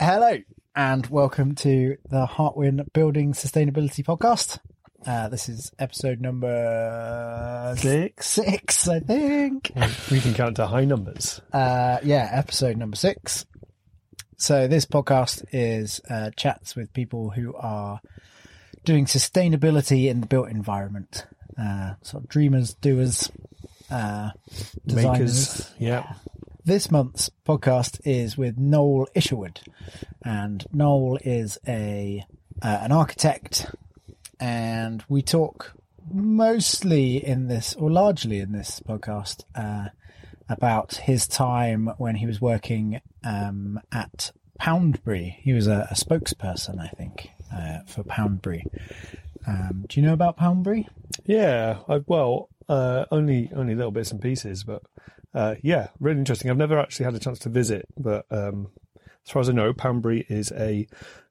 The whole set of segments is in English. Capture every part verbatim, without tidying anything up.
Hello and welcome to the Heartwind Building Sustainability Podcast. Uh, this is episode number six, six I think. We can count to high numbers. Uh, yeah, episode number six. So this podcast is uh, chats with people who are doing sustainability in the built environment. Uh, sort of dreamers, doers, uh, designers. Makers, yeah. This month's podcast is with Noel Isherwood, and Noel is a uh, an architect, and we talk mostly in this, or largely in this podcast, uh, about his time when he was working um, at Poundbury. He was a, a spokesperson, I think, uh, for Poundbury. Um, do you know about Poundbury? Yeah, I, well, uh, only only little bits and pieces, but uh, yeah, really interesting. I've never actually had a chance to visit, but um, as far as I know, Poundbury is a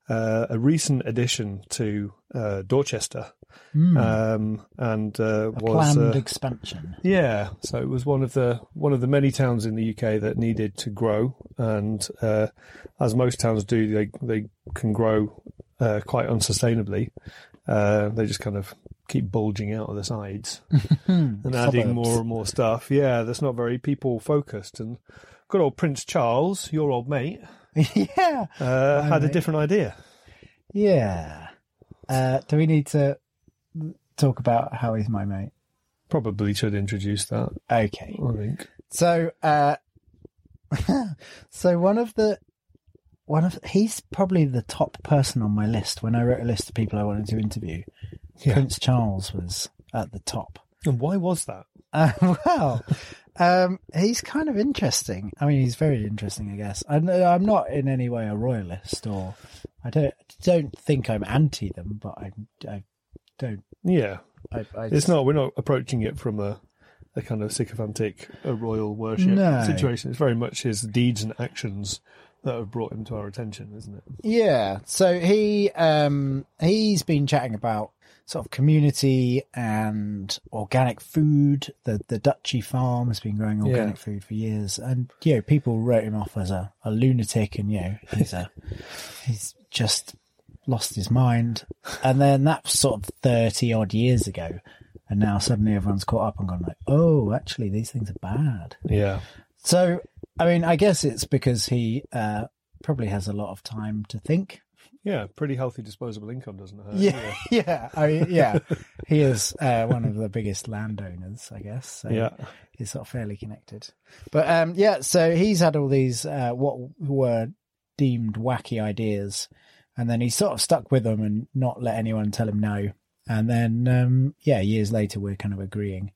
uh, a recent addition to uh, Dorchester, mm. um, and uh, a was planned uh, expansion. Yeah, so it was one of the one of the many towns in the U K that needed to grow, and uh, as most towns do, they they can grow uh, quite unsustainably. Uh, they just kind of keep bulging out of the sides and adding more and more stuff. Yeah, that's not very people focused. And good old Prince Charles, your old mate, yeah, uh, had mate. a different idea. Yeah. Uh, do we need to talk about how he's my mate? Probably should introduce that. Okay. I think so. Uh, so one of the. One of he's probably the top person on my list. When I wrote a list of people I wanted to interview, yeah. Prince Charles was at the top. And why was that? Uh, well, um, he's kind of interesting. I mean, he's very interesting, I guess. I, I'm not in any way a royalist, or I don't don't think I'm anti them, but I, I don't. Yeah, I, I it's just, not. We're not approaching it from a. a kind of sycophantic a royal worship no. situation. It's very much his deeds and actions that have brought him to our attention, isn't it? Yeah. So he, um, he's been chatting about sort of community and organic food. The the Duchy farm has been growing organic yeah. food for years. And, you know, people wrote him off as a, a lunatic and, you know, he's a, he's just lost his mind. And then that's sort of thirty odd years ago. And now suddenly everyone's caught up and gone like, oh, actually, these things are bad. Yeah. So, I mean, I guess it's because he uh, probably has a lot of time to think. Yeah, pretty healthy disposable income, doesn't it? Yeah, yeah. yeah. I mean, yeah. He is uh, one of the biggest landowners, I guess. So yeah. He's sort of fairly connected. But, um, yeah, so he's had all these uh, what were deemed wacky ideas, and then he sort of stuck with them and not let anyone tell him no. And then, um, yeah, years later, we're kind of agreeing.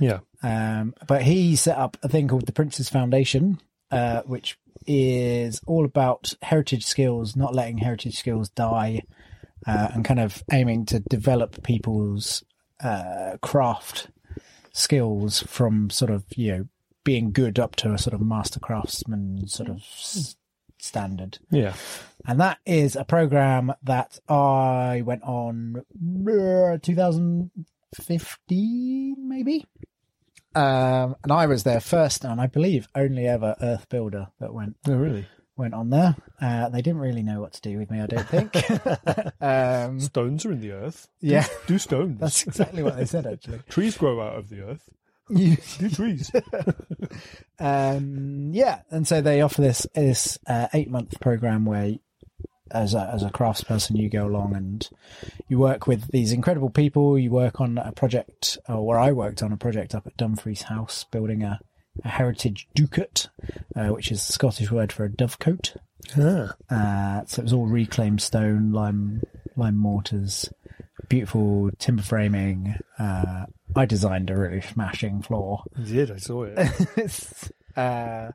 Yeah. Um, but he set up a thing called the Prince's Foundation, uh, which is all about heritage skills, not letting heritage skills die, uh, and kind of aiming to develop people's uh, craft skills from sort of, you know, being good up to a sort of master craftsman sort of s- standard. Yeah. And that is a program that I went on two thousand fifteen, maybe. Um, and I was there first, and I believe only ever Earth Builder that went. Oh, really? Went on there. Uh, they didn't really know what to do with me, I don't think. um, stones are in the earth. Do, yeah. Do stones. That's exactly what they said, actually. Trees grow out of the earth. You do trees. um, yeah. And so they offer this this uh, eight month program where, as a, as a craftsperson, you go along and you work with these incredible people. You work on a project, or I worked on a project up at Dumfries House, building a, a heritage ducat, uh, which is the Scottish word for a dovecote. Ah. Uh, so it was all reclaimed stone, lime lime mortars, beautiful timber framing. Uh, I designed a really smashing floor. You did, I saw it. uh,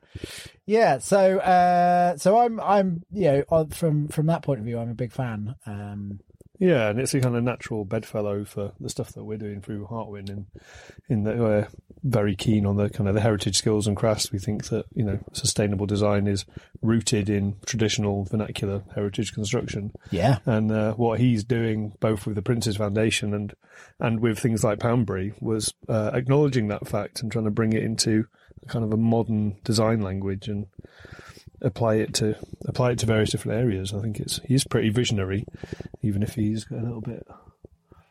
yeah, so uh, so I'm I'm you know from from that point of view, I'm a big fan. Um, yeah, and it's a kind of natural bedfellow for the stuff that we're doing through Heartwind, and in, in that we're very keen on the kind of the heritage skills and crafts. We think that, you know, sustainable design is rooted in traditional vernacular heritage construction. Yeah. And uh, what he's doing, both with the Prince's Foundation and and with things like Poundbury, was uh, acknowledging that fact and trying to bring it into kind of a modern design language and apply it to apply it to various different areas. I think it's he's pretty visionary, even if he's a little bit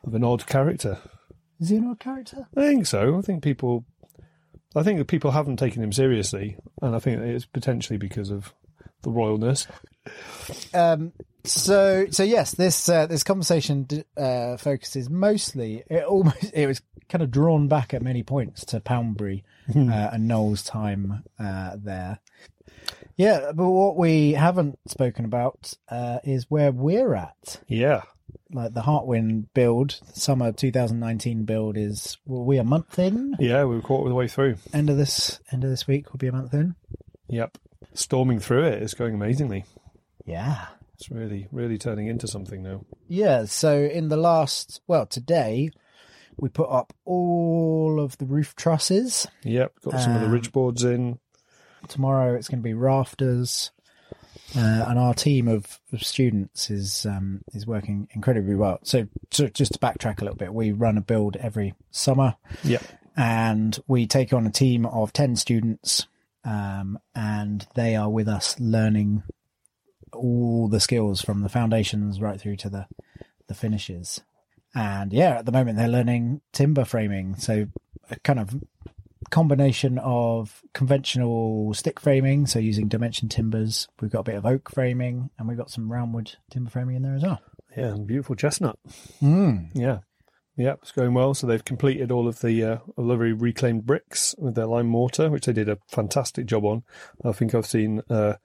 of an odd character. Is he an odd character? I think so. I think people, I think that people haven't taken him seriously, and I think it's potentially because of the royalness. Um. So, so yes, this uh, this conversation uh, focuses mostly. It almost it was kind of drawn back at many points to Poundbury uh, and Noel's time uh, there. Yeah, but what we haven't spoken about uh, is where we're at. Yeah, like the Heartwind build, summer twenty nineteen build is well, we a month in. Yeah, we're a quarter of the way through. End of this end of this week, we'll be a month in. Yep, storming through it. It's going amazingly. Yeah. It's really, really turning into something now. Yeah, so in the last, well, today, we put up all of the roof trusses. Yep, got some um, of the ridge boards in. Tomorrow it's going to be rafters. Uh, and our team of, of students is um, is working incredibly well. So, so just to backtrack a little bit, we run a build every summer. Yep. And we take on a team of ten students, um, and they are with us learning all the skills from the foundations right through to the the finishes. And yeah, at the moment they're learning timber framing, so a kind of combination of conventional stick framing, so using dimension timbers. We've got a bit of oak framing, and we've got some roundwood timber framing in there as well. Yeah, and beautiful chestnut. mm. yeah yeah it's going well. So they've completed all of the uh all of the reclaimed bricks with their lime mortar, which they did a fantastic job on. I think I've seen uh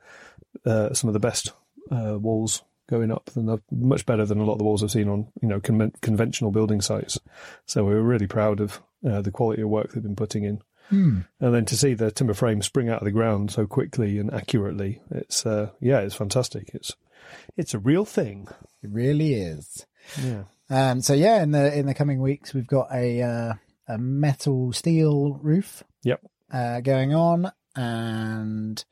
Uh, some of the best uh, walls going up, and much better than a lot of the walls I've seen on, you know, con- conventional building sites. So we were really proud of uh, the quality of work they've been putting in. Mm. And then to see the timber frame spring out of the ground so quickly and accurately, it's uh, yeah, it's fantastic. It's it's a real thing. It really is. Yeah. Um. So yeah, in the in the coming weeks, we've got a uh, a metal steel roof. Yep. Uh, going on. And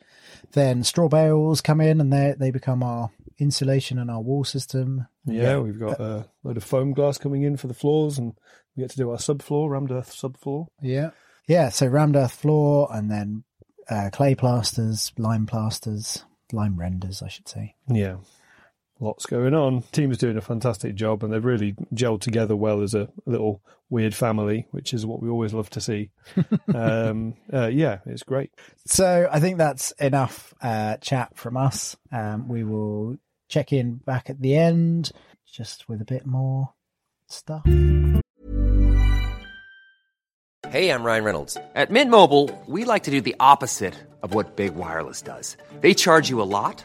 then straw bales come in, and they they become our insulation and our wall system. Yeah, yeah. We've got uh, a load of foam glass coming in for the floors, and we get to do our subfloor, rammed earth subfloor. Yeah, yeah. So rammed earth floor, and then uh, clay plasters, lime plasters, lime renders, I should say. Yeah, lots going on. Team's doing a fantastic job, and they've really gelled together well as a little weird family, which is what we always love to see. um uh, yeah it's great. So I think that's enough uh chat from us. Um we will check in back at the end just with a bit more stuff. Hey, I'm Ryan Reynolds. At Mint Mobile, we like to do the opposite of what Big Wireless does. They charge you a lot,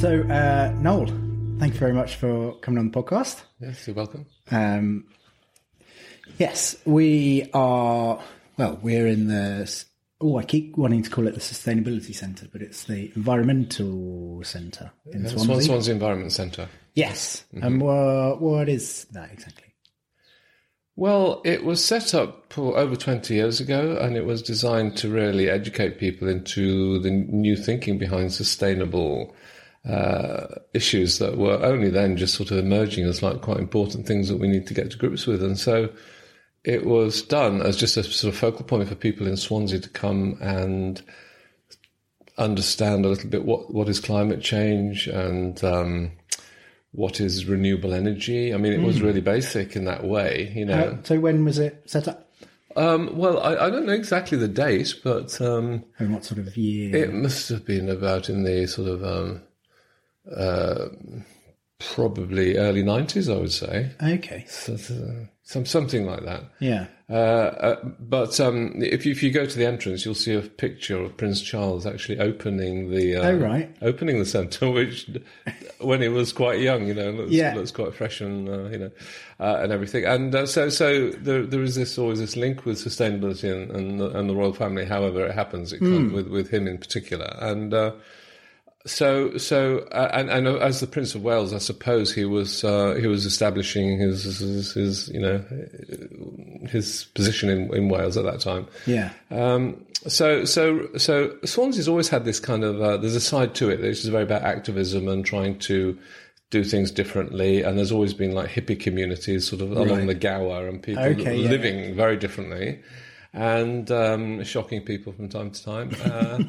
So, uh, Noel, thank you very much for coming on the podcast. Yes, you're welcome. Um, yes, we are, well, we're in the oh, I keep wanting to call it the Sustainability Centre, but it's the Environmental Centre in yeah, Swansea. Swansea Environment Centre. Yes. Mm-hmm. And what, what is that exactly? Well, it was set up for over twenty years ago, and it was designed to really educate people into the new thinking behind sustainable uh, issues that were only then just sort of emerging as like quite important things that we need to get to grips with. And so it was done as just a sort of focal point for people in Swansea to come and understand a little bit what, what is climate change and um what is renewable energy. I mean, it mm. was really basic in that way, you know. Uh, so when was it set up? Um, well, I, I don't know exactly the date, but... Um, and what sort of year? It must have been about in the sort of um, uh, probably early nineties, I would say. Okay. So, so, something like that. Yeah. Uh, uh, but um, if, you, if you go to the entrance, you'll see a picture of Prince Charles actually opening the uh, oh, right. opening the centre, which when he was quite young, you know, looks, yeah. looks quite fresh and uh, you know, uh, and everything. And uh, so, so there, there is this always this link with sustainability and and the, and the royal family. However, it happens, it comes mm. with with him in particular, and uh, so so uh, and and as the Prince of Wales, I suppose he was uh, he was establishing his, his his you know his position in, in Wales at that time. Yeah. Um, so so so Swansea's always had this kind of uh, there's a side to it which is very about activism and trying to do things differently, and there's always been like hippie communities sort of right. along the Gower and people okay, living yeah. very differently and um, shocking people from time to time. Uh,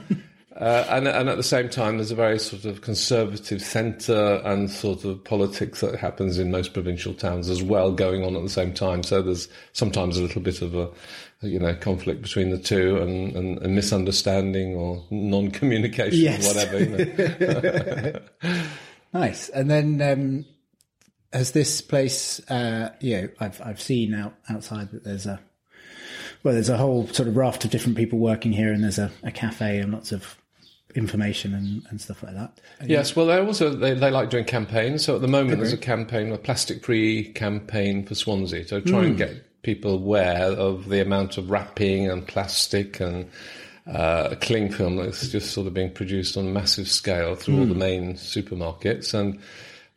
Uh, and, and at the same time, there's a very sort of conservative centre and sort of politics that happens in most provincial towns as well going on at the same time. So there's sometimes a little bit of a, you know, conflict between the two and, and, and misunderstanding or non-communication yes. or whatever. You know. Nice. And then um, has this place, uh, you know, I've, I've seen out, outside that there's a, well, there's a whole sort of raft of different people working here, and there's a, a cafe and lots of information and, and stuff like that. Yes, well, they also they, they like doing campaigns. So at the moment, Agreed. There's a campaign, a plastic free campaign for Swansea to try mm. and get people aware of the amount of wrapping and plastic and uh, cling film that's just sort of being produced on a massive scale through mm. all the main supermarkets. And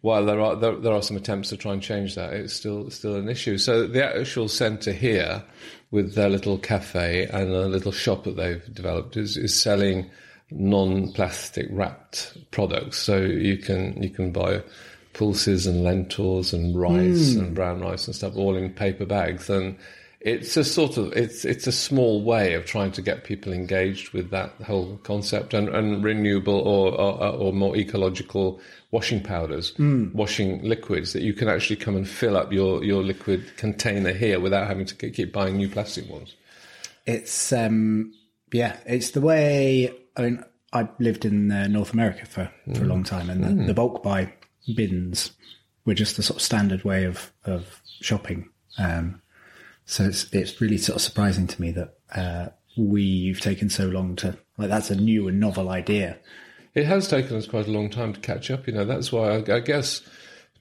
while there are there, there are some attempts to try and change that, it's still still an issue. So the actual centre here, with their little cafe and a little shop that they've developed, is is selling non-plastic wrapped products. So you can you can buy pulses and lentils and rice mm. and brown rice and stuff all in paper bags. And it's a sort of it's it's a small way of trying to get people engaged with that whole concept and, and renewable or, or or more ecological washing powders, mm. washing liquids that you can actually come and fill up your, your liquid container here without having to keep buying new plastic ones. It's um yeah, it's the way. I mean, I lived in uh, North America for, for mm. a long time, and the, mm. the bulk buy bins were just the sort of standard way of of shopping. Um, So it's it's really sort of surprising to me that uh, we've taken so long to like that's a new and novel idea. It has taken us quite a long time to catch up. You know, that's why I, I guess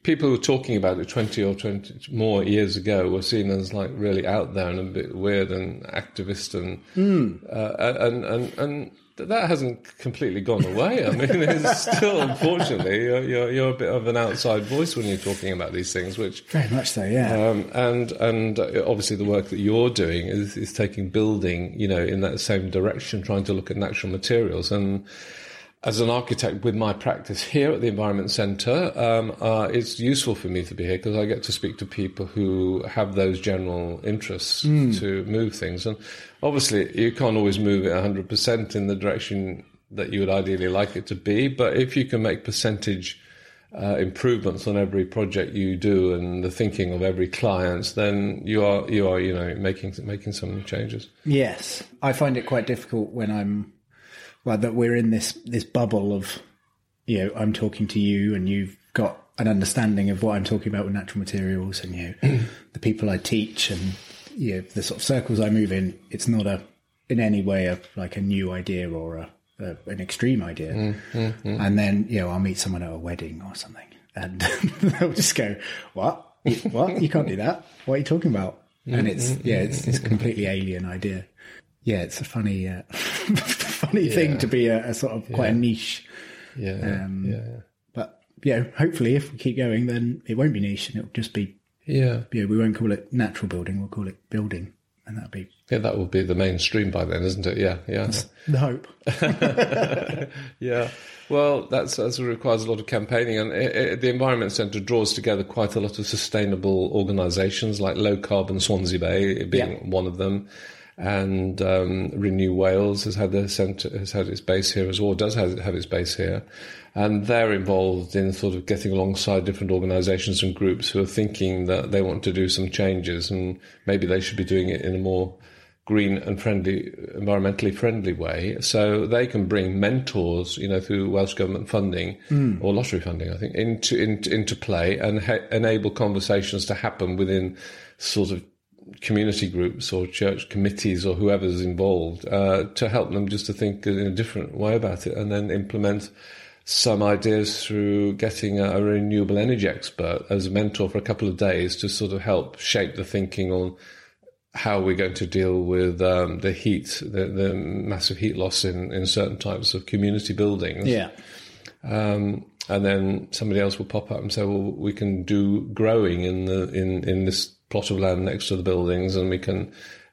people who were talking about it twenty or twenty more years ago were seen as like really out there and a bit weird and activist and mm. uh, and and and that hasn't completely gone away. I mean, it's still unfortunately you're, you're you're a bit of an outside voice when you're talking about these things, which very much so, yeah. Um, and and obviously the work that you're doing is is taking building, you know, in that same direction, trying to look at natural materials and. As an architect with my practice here at the Environment Centre, um, uh, it's useful for me to be here because I get to speak to people who have those general interests mm. to move things. And obviously you can't always move it one hundred percent in the direction that you would ideally like it to be, but if you can make percentage uh, improvements on every project you do and the thinking of every client, then you are, you are, you know, making making some changes. Yes. I find it quite difficult when I'm... Well, that we're in this, this bubble of, you know, I'm talking to you and you've got an understanding of what I'm talking about with natural materials and, you know, the people I teach and, you know, the sort of circles I move in, it's not a, in any way a, like a new idea or a, a an extreme idea. Mm, mm, mm. And then, you know, I'll meet someone at a wedding or something and they'll just go, what? You, what? You can't do that. What are you talking about? And it's, yeah, it's this completely alien idea. yeah, it's a funny, uh, funny yeah. thing to be a, a sort of quite yeah. a niche. Yeah. Um, yeah. But yeah, hopefully if we keep going, then it won't be niche and it'll just be, yeah, yeah, we won't call it natural building. We'll call it building. And that'll be, yeah, that will be the mainstream by then, isn't it? Yeah. Yeah. That's the hope. Yeah. Well, that's, that's requires a lot of campaigning, and it, it, the Environment Centre draws together quite a lot of sustainable organisations like Low Carbon Swansea Bay being yeah. one of them, and um, Renew Wales has had their centre, has had its base here as well, does have, have its base here, and they're involved in sort of getting alongside different organisations and groups who are thinking that they want to do some changes, and maybe they should be doing it in a more green and friendly, environmentally friendly way. So they can bring mentors, you know, through Welsh Government funding mm. or lottery funding, I think, into in, into play and ha- enable conversations to happen within sort of community groups or church committees or whoever's involved, uh, to help them just to think in a different way about it, and then implement some ideas through getting a, a renewable energy expert as a mentor for a couple of days to sort of help shape the thinking on how we're going to deal with um, the heat, the, the massive heat loss in, in certain types of community buildings. Yeah. Um, and then somebody else will pop up and say, well, we can do growing in the in, in this plot of land next to the buildings, and we can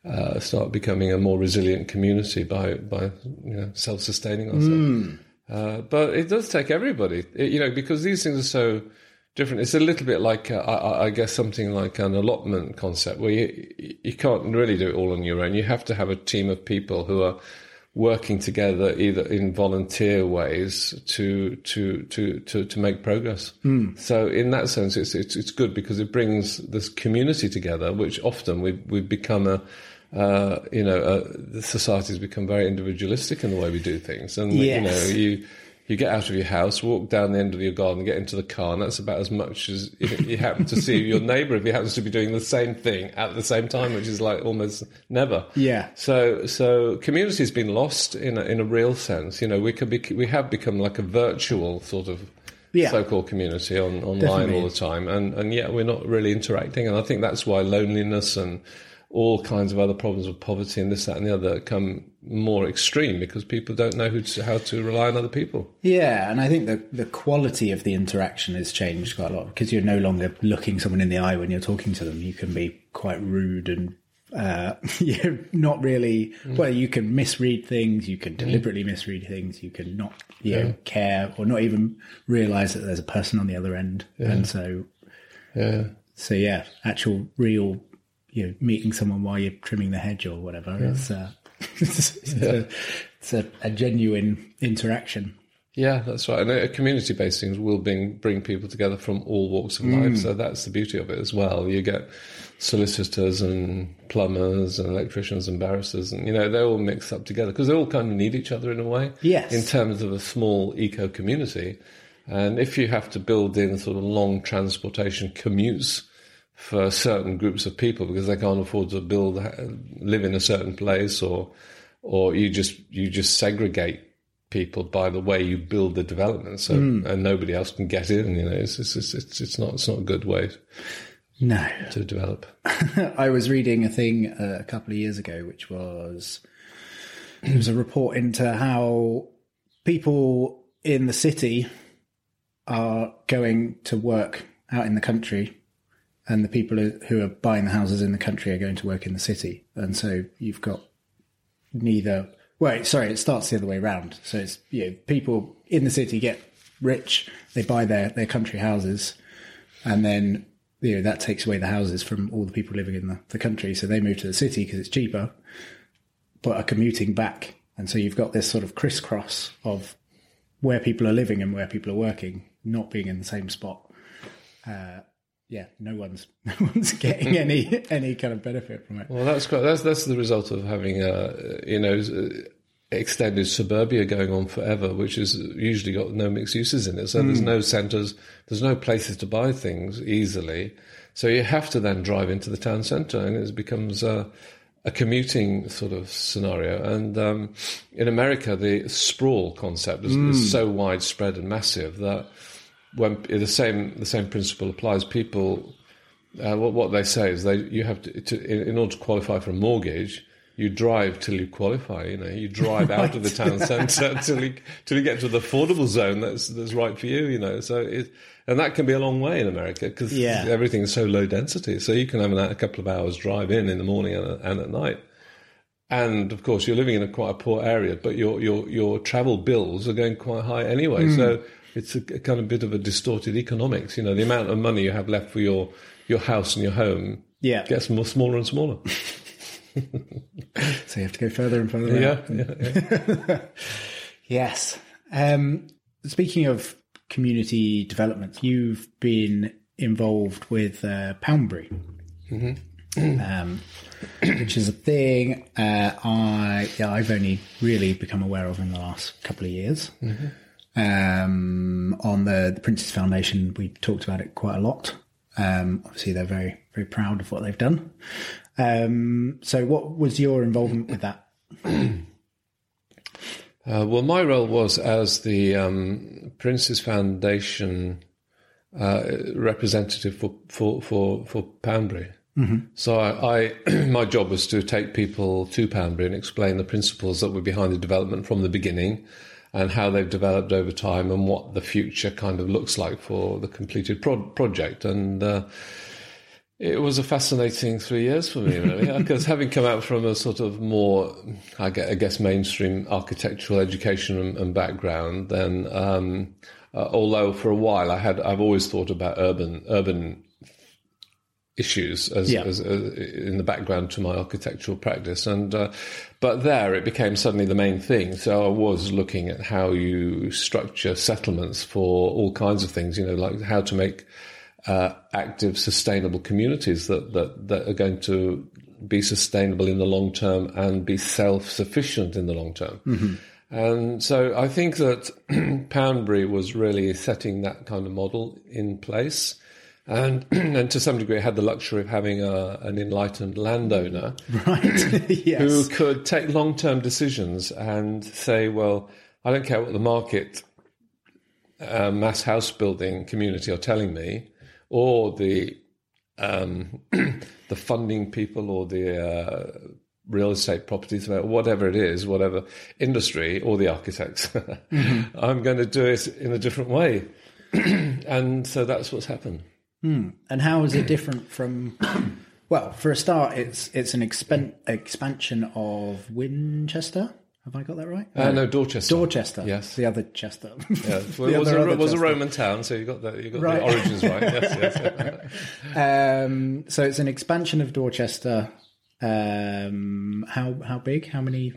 uh, start becoming a more resilient community by, by you know, self-sustaining ourselves. Mm. Uh, but it does take everybody, it, you know, because these things are so different. It's a little bit like, uh, I, I guess, something like an allotment concept where you, you can't really do it all on your own. You have to have a team of people who are working together, either in volunteer ways, to to to to, to make progress. Mm. So, in that sense, it's, it's it's good because it brings this community together, which often we we've become a. Uh, you know, uh, the society's become very individualistic in the way we do things, and yes. you know, you you get out of your house, walk down the end of your garden, get into the car, and that's about as much as you happen to see your neighbour if he happens to be doing the same thing at the same time, which is like almost never. Yeah. So, so community's been lost in a, in a real sense. You know, we could be we have become like a virtual sort of. Yeah. So-called community on, online Definitely. All the time, and, and yet we're not really interacting, and I think that's why loneliness and all kinds of other problems of poverty and this, that and the other come more extreme, because people don't know who to, how to rely on other people. Yeah, and I think the, the quality of the interaction has changed quite a lot, because you're no longer looking someone in the eye when you're talking to them. You can be quite rude and uh, you're not really... Mm. Well, you can misread things, you can deliberately mm. misread things, you can not you yeah. know, care or not even realise that there's a person on the other end. Yeah. And so, yeah. so, yeah, actual real... you know, meeting someone while you're trimming the hedge or whatever. Yeah. It's, uh, it's, it's, yeah. a, it's a, a genuine interaction. Yeah, that's right. And a community-based things will bring, bring people together from all walks of life. Mm. So that's the beauty of it as well. You get solicitors and plumbers and electricians and barristers, and, you know, they're all mixed up together because they all kind of need each other in a way. Yes. In terms of a small eco-community. And if you have to build in sort of long transportation commutes for certain groups of people because they can't afford to build, live in a certain place, or, or you just you just segregate people by the way you build the development, so mm. and nobody else can get in. You know, it's it's it's it's not it's not a good way. No, to develop. I was reading a thing uh, a couple of years ago, which was it was a report into how people in the city are going to work out in the country. And the people who are buying the houses in the country are going to work in the city. And so you've got neither... Well, sorry, it starts the other way around. So it's, you know, people in the city get rich, they buy their, their country houses, and then, you know, that takes away the houses from all the people living in the, the country. So they move to the city because it's cheaper, but are commuting back. And so you've got this sort of crisscross of where people are living and where people are working, not being in the same spot. Uh Yeah, no one's no one's getting any any kind of benefit from it. Well, that's quite, that's that's the result of having a you know extended suburbia going on forever, which has usually got no mixed uses in it. So mm. there's no centres, there's no places to buy things easily. So you have to then drive into the town centre, and it becomes a, a commuting sort of scenario. And um, in America, the sprawl concept is, mm. is so widespread and massive that. When the same the same principle applies, people uh, what what they say is they you have to, to in, in order to qualify for a mortgage, you drive till you qualify, you know, you drive right out of the town centre till you, till you get to the affordable zone that's that's right for you, you know. So it, and that can be a long way in America because yeah. everything's so low density. So you can have an, a couple of hours drive in in the morning and, and at night. And of course, you're living in a quite a poor area, but your your your travel bills are going quite high anyway. Mm. So it's a, a kind of bit of a distorted economics. You know, the amount of money you have left for your your house and your home yeah. gets more smaller and smaller. So you have to go further and further. Yeah, yeah, yeah. Yes. Um, speaking of community development, you've been involved with uh, Poundbury. Mm-hmm. Um, which is a thing uh, I yeah, I've only really become aware of in the last couple of years. Mm-hmm. Um, on the, the Prince's Foundation, we talked about it quite a lot. Um, obviously, they're very very proud of what they've done. Um, so, what was your involvement with that? Uh, well, my role was as the um, Prince's Foundation uh, representative for for for, for Poundbury. Mm-hmm. So I, I, my job was to take people to Poundbury and explain the principles that were behind the development from the beginning and how they've developed over time and what the future kind of looks like for the completed pro- project. And uh, it was a fascinating three years for me, really, because having come out from a sort of more, I guess, mainstream architectural education and, and background, then um, uh, although for a while I had, I've always thought about urban urban issues as, yeah. as, as in the background to my architectural practice, and uh, but there it became suddenly the main thing. So I was looking at how you structure settlements for all kinds of things, you know, like how to make uh, active, sustainable communities that, that that are going to be sustainable in the long term and be self-sufficient in the long term. Mm-hmm. And so I think that Poundbury was really setting that kind of model in place. And and to some degree, had the luxury of having a, an enlightened landowner, right? Yes. Who could take long-term decisions and say, "Well, I don't care what the market uh, mass house building community are telling me, or the um, the funding people, or the uh, real estate properties, whatever it is, whatever industry, or the architects. Mm-hmm. I'm going to do it in a different way." And so that's what's happened. Mm. And how is it different from? Well, for a start, it's it's an expen- expansion of Winchester. Have I got that right? Uh, no, Dorchester. Dorchester, yes, the other Chester. Yeah. Well, it was, other, a, was Chester. A Roman town, so you got the you got right. the origins right. Yes, yes. um, so it's an expansion of Dorchester. Um, how how big? How many?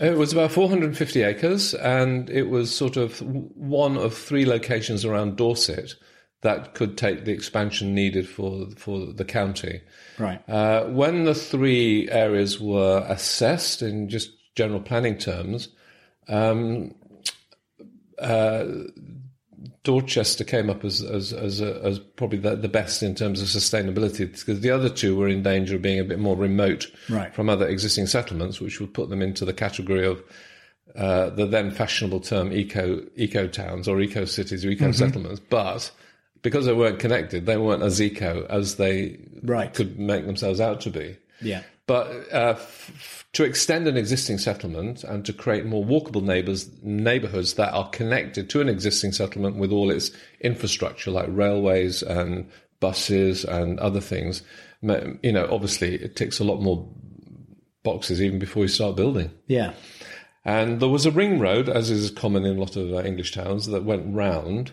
It was about four hundred fifty acres, and it was sort of one of three locations around Dorset that could take the expansion needed for for the county. Right. Uh, when the three areas were assessed in just general planning terms, um, uh, Dorchester came up as as as, a, as probably the, the best in terms of sustainability, because the other two were in danger of being a bit more remote right. from other existing settlements, which would put them into the category of uh, the then fashionable term eco eco towns or eco cities or eco mm-hmm. settlements, but because they weren't connected, they weren't as eco as they right. could make themselves out to be. Yeah. But uh, f- to extend an existing settlement and to create more walkable neighbours, neighbourhoods that are connected to an existing settlement with all its infrastructure, like railways and buses and other things, you know, obviously it ticks a lot more boxes even before you start building. Yeah. And there was a ring road, as is common in a lot of uh, English towns, that went round.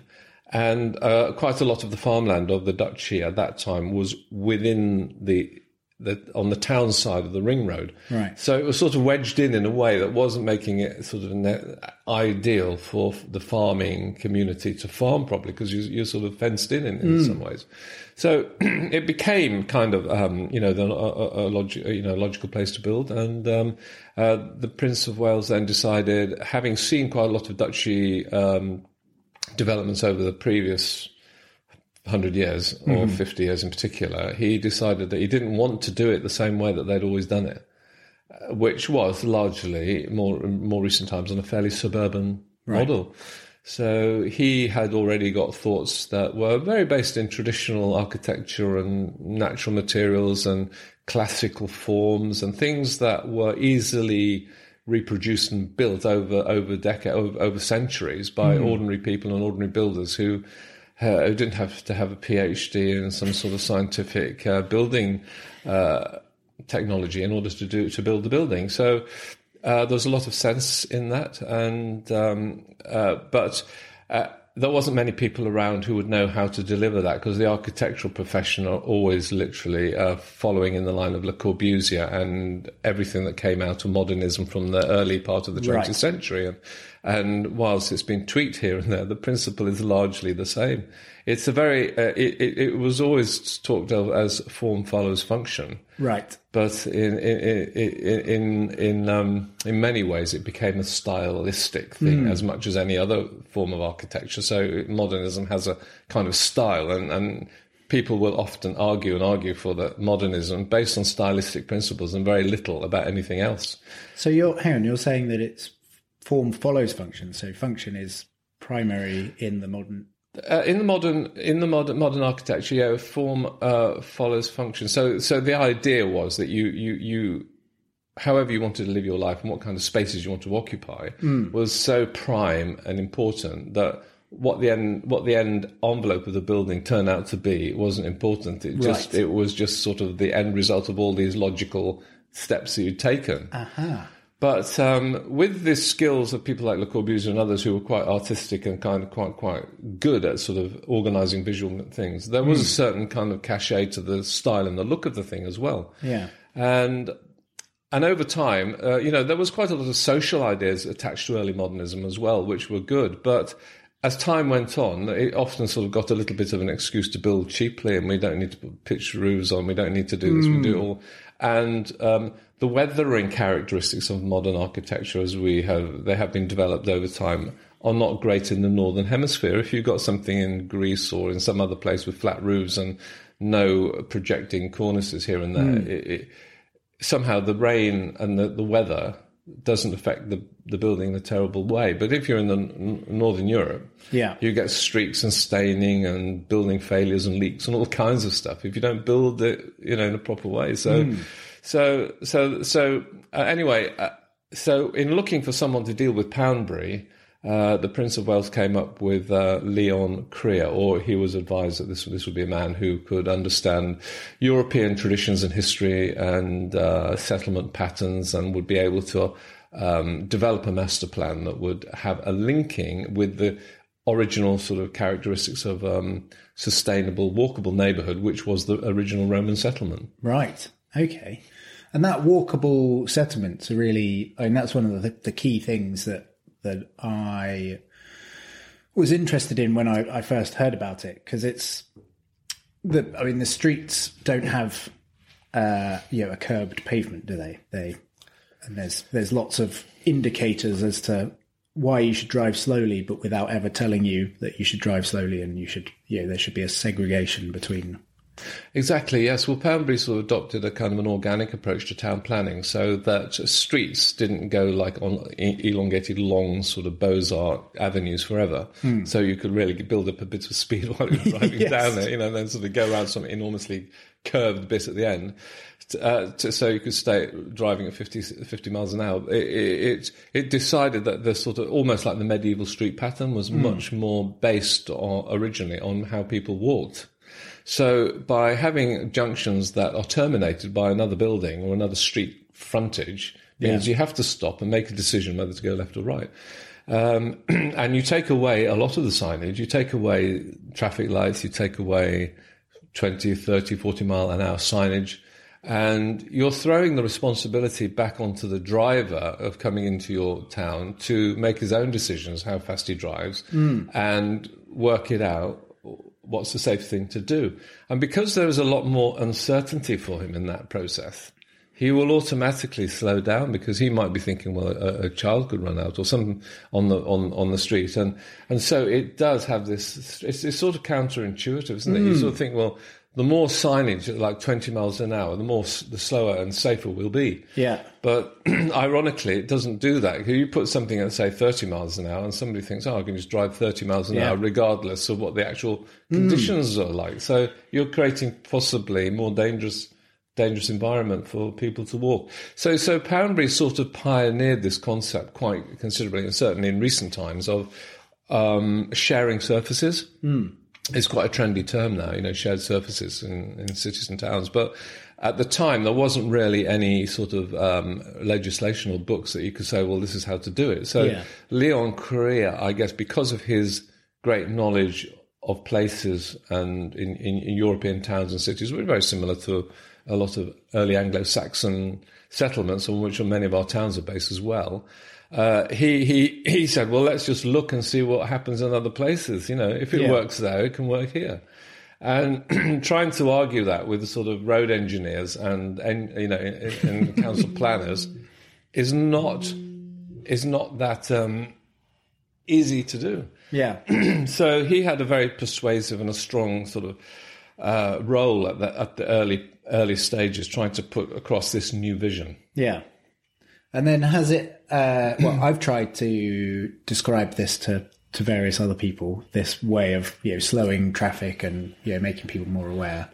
And uh, quite a lot of the farmland of the duchy at that time was within the, the on the town side of the ring road. Right. So it was sort of wedged in in a way that wasn't making it sort of ne- ideal for the farming community to farm properly, because you, you're sort of fenced in in, in mm. some ways. So it became kind of um, you know the, a, a log- you know logical place to build. And um, uh, the Prince of Wales then decided, having seen quite a lot of duchy Um, developments over the previous one hundred years or mm-hmm. fifty years in particular, he decided that he didn't want to do it the same way that they'd always done it, which was largely more more recent times on a fairly suburban right. model. So he had already got thoughts that were very based in traditional architecture and natural materials and classical forms and things that were easily reproduced and built over over decades, over, over centuries by mm. ordinary people and ordinary builders who, uh, who didn't have to have a PhD in some sort of scientific uh, building uh, technology in order to do to build the building. So. Uh, there was a lot of sense in that, and um, uh, but uh, there wasn't many people around who would know how to deliver that, because the architectural profession are always literally uh, following in the line of Le Corbusier and everything that came out of modernism from the early part of the twentieth right. century. And, and whilst it's been tweaked here and there, the principle is largely the same. It's a very uh, it, it, it was always talked of as form follows function. Right, but in in in in in, um, in many ways, it became a stylistic thing mm. as much as any other form of architecture. So modernism has a kind of style, and, and people will often argue and argue for that modernism based on stylistic principles and very little about anything else. So you're hang on, you're saying that it's form follows function. So function is primary in the modern. Uh, in the modern, in the modern, modern architecture, yeah, form uh, follows function. So, so the idea was that you, you, you, however you wanted to live your life and what kind of spaces you want to occupy, mm. was so prime and important that what the end, what the end envelope of the building turned out to be wasn't important. It just, right. it was just sort of the end result of all these logical steps that you'd taken. Uh-huh. But um, with the skills of people like Le Corbusier and others who were quite artistic and kind of quite quite good at sort of organising visual things, there was mm. a certain kind of cachet to the style and the look of the thing as well. Yeah, and and over time, uh, you know, there was quite a lot of social ideas attached to early modernism as well, which were good, but. As time went on, it often sort of got a little bit of an excuse to build cheaply, and we don't need to put pitch roofs on, we don't need to do this, mm. we do it all. And um, the weathering characteristics of modern architecture, as we have, they have been developed over time, are not great in the Northern Hemisphere. If you've got something in Greece or in some other place with flat roofs and no projecting cornices here and there, mm. it, it, somehow the rain and the, the weather doesn't affect the, the building in a terrible way. But if you're in the n- Northern Europe, yeah. you get streaks and staining and building failures and leaks and all kinds of stuff if you don't build it, you know, in a proper way. So, mm. so, so, so uh, anyway, uh, so in looking for someone to deal with Poundbury, uh, the Prince of Wales came up with uh, Leon Krier, or he was advised that this this would be a man who could understand European traditions and history and uh, settlement patterns, and would be able to um, develop a master plan that would have a linking with the original sort of characteristics of um, sustainable, walkable neighbourhood, which was the original Roman settlement. Right. Okay. And that walkable settlement's really, I mean, that's one of the, the key things that. that I was interested in when I, I first heard about it, because it's the I mean the streets don't have uh, you know a curbed pavement, do they? They and there's there's lots of indicators as to why you should drive slowly, but without ever telling you that you should drive slowly, and you should you know there should be a segregation between. Exactly, yes. Well, Poundbury sort of adopted a kind of an organic approach to town planning, so that streets didn't go like on elongated, long sort of Beaux-Arts avenues forever. Mm. So you could really build up a bit of speed while you were driving yes. down it, you know, and then sort of go around some enormously curved bit at the end. Uh, to, so you could stay driving at fifty miles an hour. It, it it decided that the sort of almost like the medieval street pattern was mm. much more based on, originally on how people walked. So by having junctions that are terminated by another building or another street frontage means yeah. you have to stop and make a decision whether to go left or right. Um, and you take away a lot of the signage. You take away traffic lights. You take away twenty, thirty, forty mile an hour signage. And you're throwing the responsibility back onto the driver of coming into your town to make his own decisions, how fast he drives, mm. and work it out. What's the safe thing to do? And because there is a lot more uncertainty for him in that process, he will automatically slow down, because he might be thinking, well, a, a child could run out or something on the on, on the street. And and so it does have this, it's, it's sort of counterintuitive, isn't it? Mm. You sort of think, well, the more signage at like twenty miles an hour, the more the slower and safer we'll be. Yeah. But ironically, it doesn't do that. You put something at, say, thirty miles an hour, and somebody thinks, oh, I can just drive thirty miles an yeah. hour regardless of what the actual conditions mm. are like. So you're creating possibly more dangerous dangerous environment for people to walk. So so Poundbury sort of pioneered this concept quite considerably, and certainly in recent times, of um, sharing surfaces. Mm. It's quite a trendy term now, you know, shared surfaces in, in cities and towns. But at the time, there wasn't really any sort of um, legislation or books that you could say, well, this is how to do it. So yeah. Leon Krier, I guess, because of his great knowledge of places and in, in, in European towns and cities, were very similar to a lot of early Anglo-Saxon settlements on which many of our towns are based as well. Uh, he, he he said, well, let's just look and see what happens in other places. You know, if it yeah. works there, it can work here. And trying to argue that with the sort of road engineers and, and you know, and council planners is not is not that um, easy to do. Yeah. So he had a very persuasive and a strong sort of uh, role at the at the early early stages, trying to put across this new vision. Yeah. And then has it, uh, well, I've tried to describe this to, to various other people, this way of, you know, slowing traffic and, you know, making people more aware.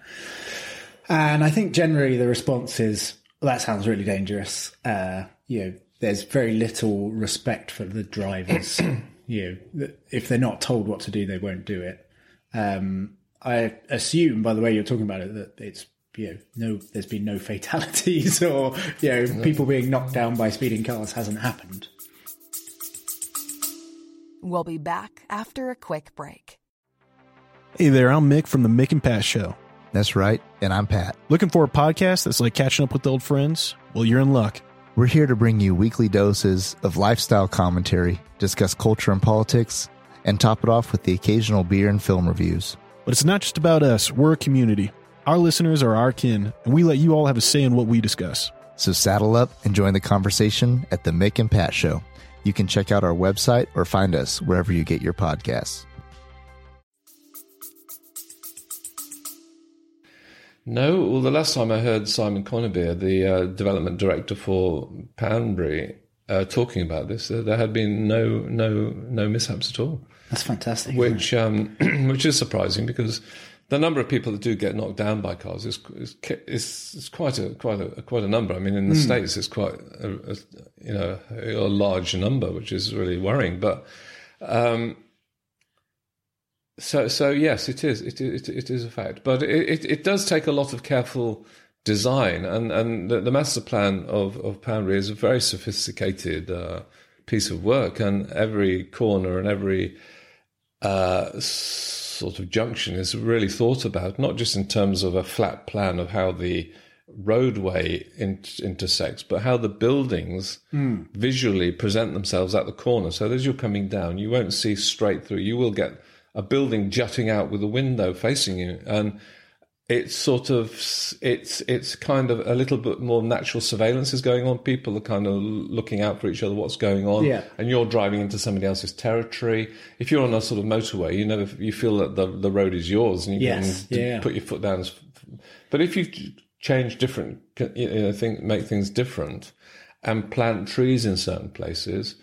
And I think generally the response is, well, that sounds really dangerous. Uh, you know, there's very little respect for the drivers. You know, if they're not told what to do, they won't do it. Um, I assume, by the way you're talking about it, that it's, you know, no, there's been no fatalities or, you know, people being knocked down by speeding cars hasn't happened. We'll be back after a quick break. Hey there, I'm Mick from the Mick and Pat Show. That's right, and I'm Pat. Looking for a podcast that's like catching up with old friends? Well, you're in luck. We're here to bring you weekly doses of lifestyle commentary, discuss culture and politics, and top it off with the occasional beer and film reviews. But it's not just about us. We're a community. Our listeners are our kin, and we let you all have a say in what we discuss. So saddle up and join the conversation at the Mick and Pat Show. You can check out our website or find us wherever you get your podcasts. No, well, the last time I heard Simon Conabeer, the uh, development director for Poundbury, uh, talking about this, uh, there had been no no no mishaps at all. That's fantastic. Which um, which is surprising because the number of people that do get knocked down by cars is is, is, is quite a quite a quite a number. I mean, in the mm. States, it's quite a, a, you know a large number, which is really worrying. But um, so so yes, it is it it it is a fact. But it, it, it does take a lot of careful design, and, and the, the master plan of of Poundbury is a very sophisticated uh, piece of work, and every corner and every uh, sort of junction is really thought about, not just in terms of a flat plan of how the roadway in- intersects, but how the buildings mm. visually present themselves at the corner. So as you're coming down, you won't see straight through. You will get a building jutting out with a window facing you, and it's sort of it's it's kind of a little bit more natural surveillance is going on. People are kind of looking out for each other, what's going on, yeah. and you're driving into somebody else's territory. If you're on a sort of motorway, you never you feel that the the road is yours, and you yes. can yeah. put your foot down. But if you change different, you know, think, make things different, and plant trees in certain places.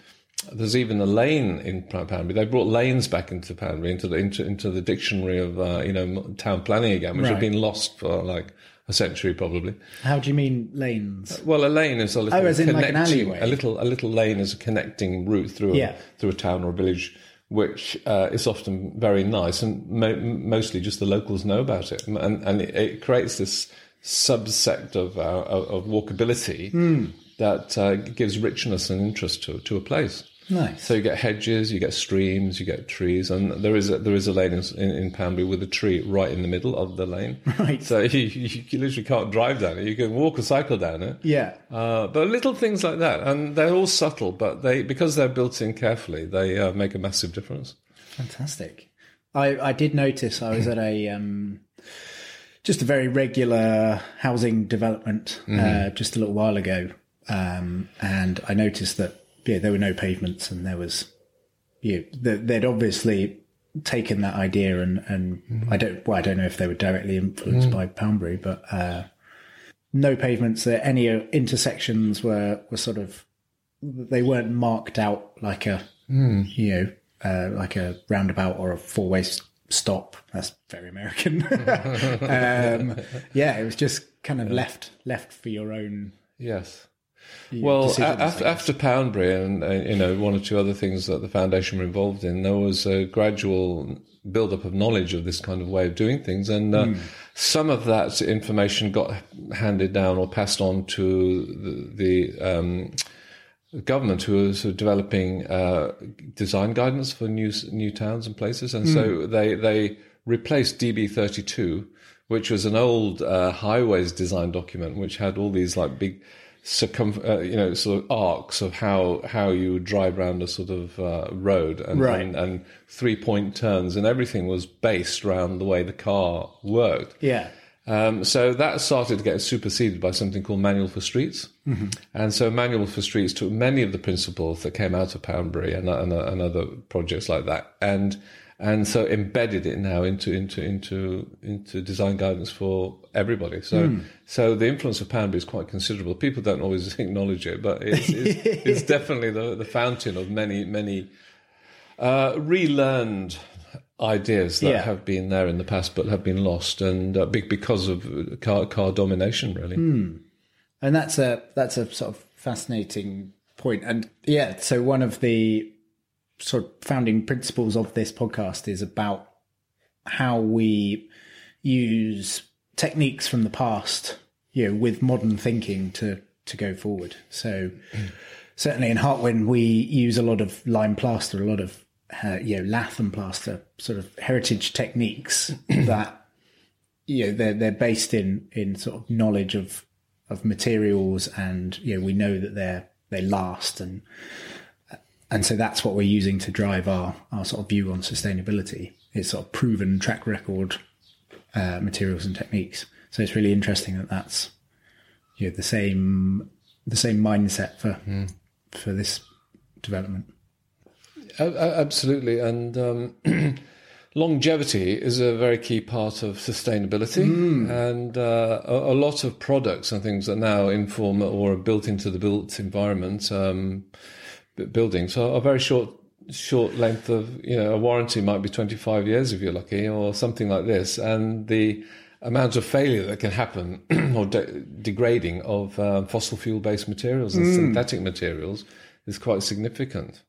There's even a lane in Poundbury. They brought lanes back into Poundbury, into the into, into the dictionary of uh, you know town planning again, which right. had been lost for like a century probably. How do you mean lanes? Uh, well, a lane is a little oh, as in like an alleyway. A little a little lane is a connecting route through a, yeah. through a town or a village, which uh, is often very nice, and mo- mostly just the locals know about it, and and it, it creates this subsect of uh, of walkability. Mm. That uh, gives richness and interest to to a place. Nice. So you get hedges, you get streams, you get trees, and there is a, there is a lane in, in Poundbury with a tree right in the middle of the lane. Right. So you, you, you literally can't drive down it. You can walk or cycle down it. Yeah. Uh, but little things like that, and they're all subtle, but they because they're built in carefully, they uh, make a massive difference. Fantastic. I I did notice I was at a. Um, just a very regular housing development mm-hmm. uh, just a little while ago. Um, and I noticed that yeah, there were no pavements, and there was, you know, they'd obviously taken that idea and, and mm-hmm. I don't, well, I don't know if they were directly influenced mm-hmm. by Poundbury, but uh, no pavements there. Any intersections were, were sort of, they weren't marked out like a, mm. you know, uh, like a roundabout or a four-way stop. That's very American. um, yeah, it was just kind of yeah. left, left for your own. Yes. Well, after, after Poundbury and, uh, you know, one or two other things that the foundation were involved in, there was a gradual build-up of knowledge of this kind of way of doing things. And uh, mm. some of that information got handed down or passed on to the, the um, government, who was developing uh, design guidance for new new towns and places. And mm. so they, they replaced D B thirty-two, which was an old uh, highways design document, which had all these, like, big... Circum, uh, you know, sort of arcs of how how you drive around a sort of uh, road and, right. and and three point turns, and everything was based around the way the car worked. Yeah. Um, so that started to get superseded by something called Manual for Streets, mm-hmm. and so Manual for Streets took many of the principles that came out of Poundbury and and, and other projects like that, and and so embedded it now into into into into design guidance for everybody. So mm. so the influence of Poundbury is quite considerable. People don't always acknowledge it, but it's, it's, it's definitely the, the fountain of many many uh, relearned ideas that yeah. have been there in the past but have been lost, and uh, because of car car domination, really. Mm. And that's a that's a sort of fascinating point. And yeah, so one of the sort of founding principles of this podcast is about how we use techniques from the past, you know, with modern thinking to, to go forward. So certainly in Heartwind, we use a lot of lime plaster, a lot of, uh, you know, lath and plaster sort of heritage techniques that, you know, they're, they're based in, in sort of knowledge of, of materials, and, you know, we know that they're, they last, and, And so that's what we're using to drive our, our sort of view on sustainability. It's sort of proven track record uh, materials and techniques. So it's really interesting that that's, you know, the same the same mindset for mm. for this development. Absolutely, and um, longevity is a very key part of sustainability, mm. and uh, a, a lot of products and things are now in form or are built into the built environment. Um, building. So a very short short length of, you know, a warranty might be twenty-five years if you're lucky, or something like this. And the amount of failure that can happen or de- degrading of um, fossil fuel-based materials and mm. synthetic materials is quite significant.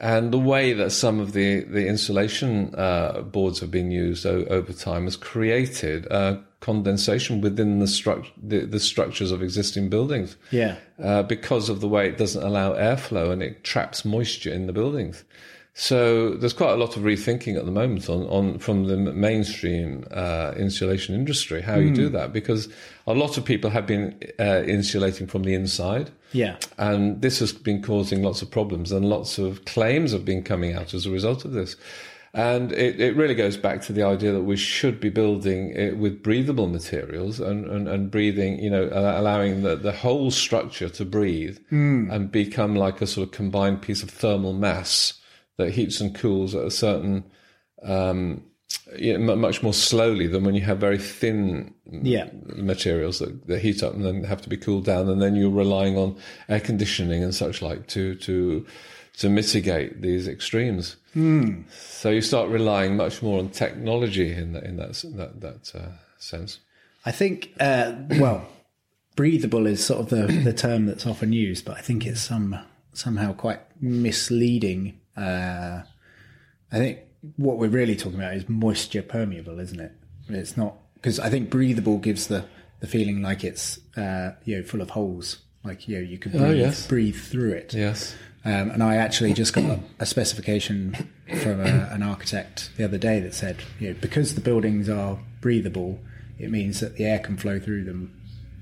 And the way that some of the, the insulation uh, boards have been used o- over time has created uh, condensation within the, stru- the the structures of existing buildings, yeah, uh, because of the way it doesn't allow airflow and it traps moisture in the buildings. So there's quite a lot of rethinking at the moment on, on from the mainstream uh, insulation industry, how mm. you do that, because a lot of people have been uh, insulating from the inside, yeah, and this has been causing lots of problems, and lots of claims have been coming out as a result of this. And it, it really goes back to the idea that we should be building it with breathable materials and, and, and breathing, you know, uh, allowing the, the whole structure to breathe mm. and become like a sort of combined piece of thermal mass that heats and cools at a certain, um, you know, much more slowly than when you have very thin yeah. materials that, that heat up and then have to be cooled down. And then you're relying on air conditioning and such like to, to, to mitigate these extremes. Mm. So you start relying much more on technology in that in that that, that uh, sense. I think, uh, well, breathable is sort of the, the term that's often used, but I think it's some somehow quite misleading. Uh, I think what we're really talking about is moisture permeable, isn't it? It's not, because I think breathable gives the, the feeling like it's uh, you know, full of holes, like, you know, you can breathe, oh, yes. breathe through it. Yes. Um, and I actually just got a specification from a, an architect the other day that said, you know, because the buildings are breathable, it means that the air can flow through them.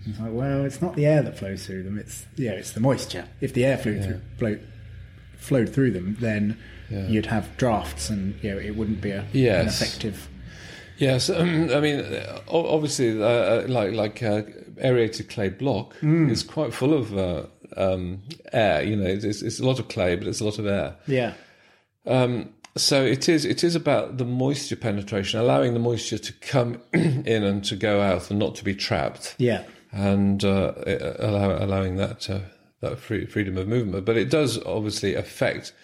And it's like, well, it's not the air that flows through them; it's, you know, it's the moisture. If the air flew yeah. through, flow, flowed through them, then yeah. you'd have drafts, and, you know, it wouldn't be a, yes. an effective. Yes, um, I mean, obviously, uh, like like uh, aerated clay block mm. is quite full of. Uh, Um, air, you know, it's, it's a lot of clay, but it's a lot of air. Yeah. Um, So it is it is about the moisture penetration, allowing the moisture to come in and to go out and not to be trapped. Yeah. And uh, allow, allowing that uh, that free, freedom of movement. But it does obviously affect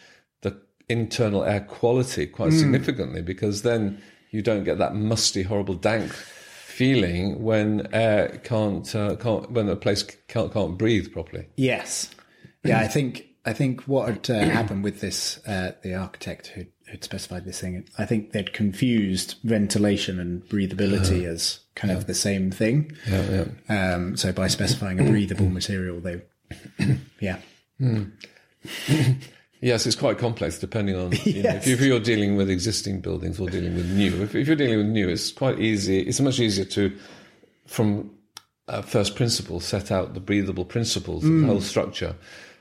the internal air quality quite mm. significantly, because then you don't get that musty, horrible, dank feeling when air can't, uh, can't when a place can't can't breathe properly. Yes. Yeah, I think I think what had uh, happened with this, uh, the architect who who'd specified this thing, I think they'd confused ventilation and breathability uh, as kind yeah. of the same thing. Yeah, yeah. Um, so by specifying a breathable material, they, yeah. Mm. Yes, it's quite complex depending on, you yes. know, if, you, if you're dealing with existing buildings or dealing with new. If, if you're dealing with new, it's quite easy. It's much easier to, from uh, first principle, set out the breathable principles of mm. the whole structure.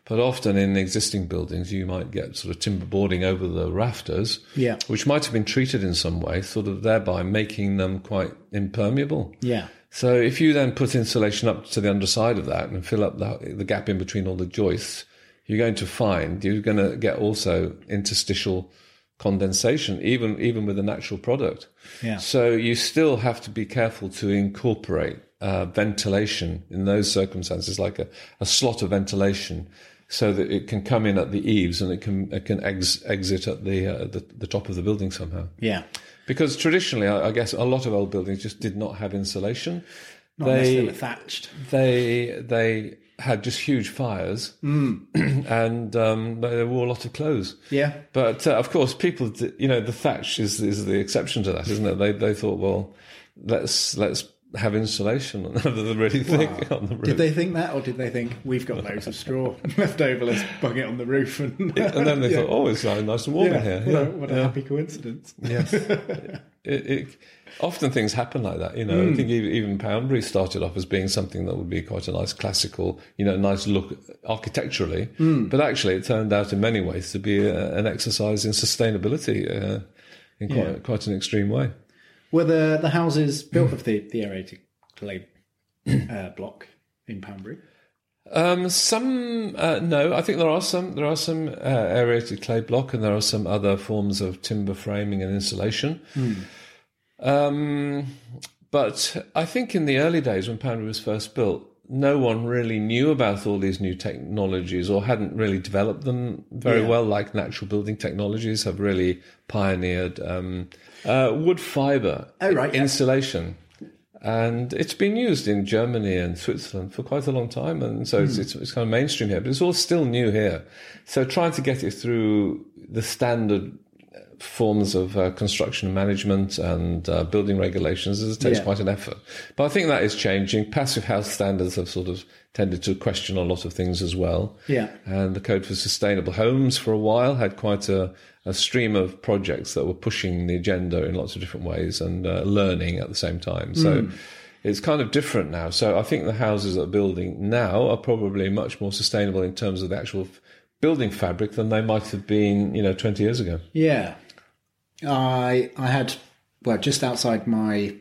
But often in existing buildings, you might get sort of timber boarding over the rafters, yeah. which might have been treated in some way, sort of thereby making them quite impermeable. Yeah. So if you then put insulation up to the underside of that and fill up the, the gap in between all the joists, you're going to find you're going to get also interstitial condensation, even even with a natural product. Yeah. So you still have to be careful to incorporate uh, ventilation in those circumstances, like a, a slot of ventilation, so that it can come in at the eaves and it can it can ex- exit at the, uh, the the top of the building somehow. Yeah, because traditionally, I, I guess a lot of old buildings just did not have insulation. Not they, unless they were thatched. They they had just huge fires, mm. and um, they wore a lot of clothes. Yeah, but uh, of course, people, you know, the thatch is is the exception to that, isn't it? They they thought, well, let's let's. have insulation on the really thing wow. on the roof. Did they think that, or did they think we've got loads of straw left over? Let's bung it on the roof, and yeah, and then they yeah. thought, oh, it's nice and warm yeah. in here. Yeah. What, a, what yeah. a happy coincidence! Yes, it, it, often things happen like that. You know, mm. I think even Poundbury started off as being something that would be quite a nice classical, you know, nice look architecturally, mm. but actually it turned out in many ways to be a, an exercise in sustainability uh, in quite yeah. quite an extreme way. Were the, the houses built of the, the aerated clay uh, block in Poundbury? Um, some, uh, no. I think there are some. There are some uh, aerated clay block, and there are some other forms of timber framing and insulation. Mm. Um, but I think in the early days when Poundbury was first built, no one really knew about all these new technologies or hadn't really developed them very yeah. well, like natural building technologies have really pioneered um, uh, wood fibre oh, right, insulation. Yeah. And it's been used in Germany and Switzerland for quite a long time, and so mm. it's, it's, it's kind of mainstream here, but it's all still new here. So trying to get it through the standard forms of uh, construction management and uh, building regulations, it takes yeah. quite an effort. But I think that is changing. Passive house standards have sort of tended to question a lot of things as well. Yeah. And the Code for Sustainable Homes for a while had quite a, a stream of projects that were pushing the agenda in lots of different ways and uh, learning at the same time. So mm. it's kind of different now. So I think the houses that are building now are probably much more sustainable in terms of the actual building fabric than they might have been, you know, twenty years ago. Yeah. I I had, well, just outside my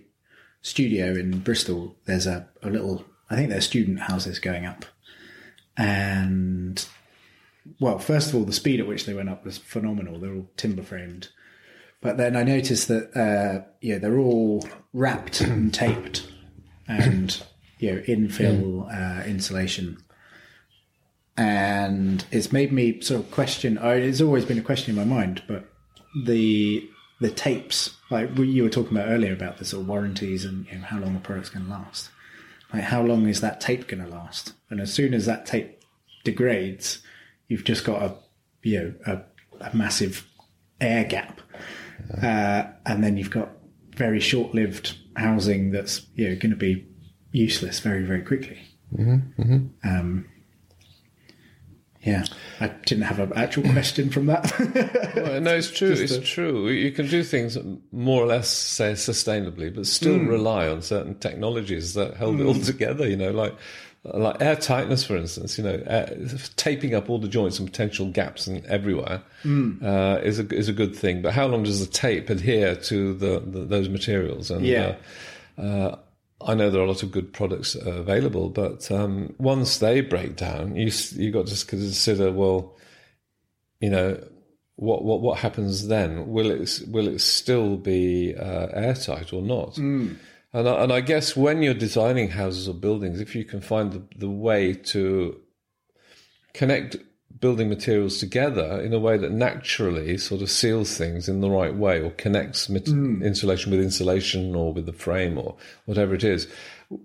studio in Bristol, there's a, a little, I think there's student houses going up. And, well, first of all, the speed at which they went up was phenomenal. They're all timber framed. But then I noticed that, uh, yeah, they're all wrapped and taped and, you know, infill uh, insulation. And it's made me sort of question, oh, it's always been a question in my mind, but the the tapes, like you were talking about earlier about the sort of warranties and, you know, how long the product's going to last. Like, how long is that tape going to last? And as soon as that tape degrades, you've just got a, you know, a, a massive air gap. Uh, and then you've got very short-lived housing that's, you know, going to be useless very, very quickly. Mm-hmm. Mm-hmm. Um Yeah, I didn't have an actual question from that. Well, no, it's true. Just it's a... true. You can do things more or less, say, sustainably, but still mm. rely on certain technologies that hold mm. it all together, you know, like like air tightness, for instance, you know, air, taping up all the joints and potential gaps and everywhere mm. uh, is a is a good thing. But how long does the tape adhere to the, the those materials? And yeah. Uh, uh, I know there are a lot of good products available, but um, once they break down, you you got to consider, well, you know, what what what happens then? Will it will it still be uh, airtight or not? Mm. And I, and I guess when you're designing houses or buildings, if you can find the, the way to connect building materials together in a way that naturally sort of seals things in the right way, or connects mit- mm. insulation with insulation, or with the frame, or whatever it is,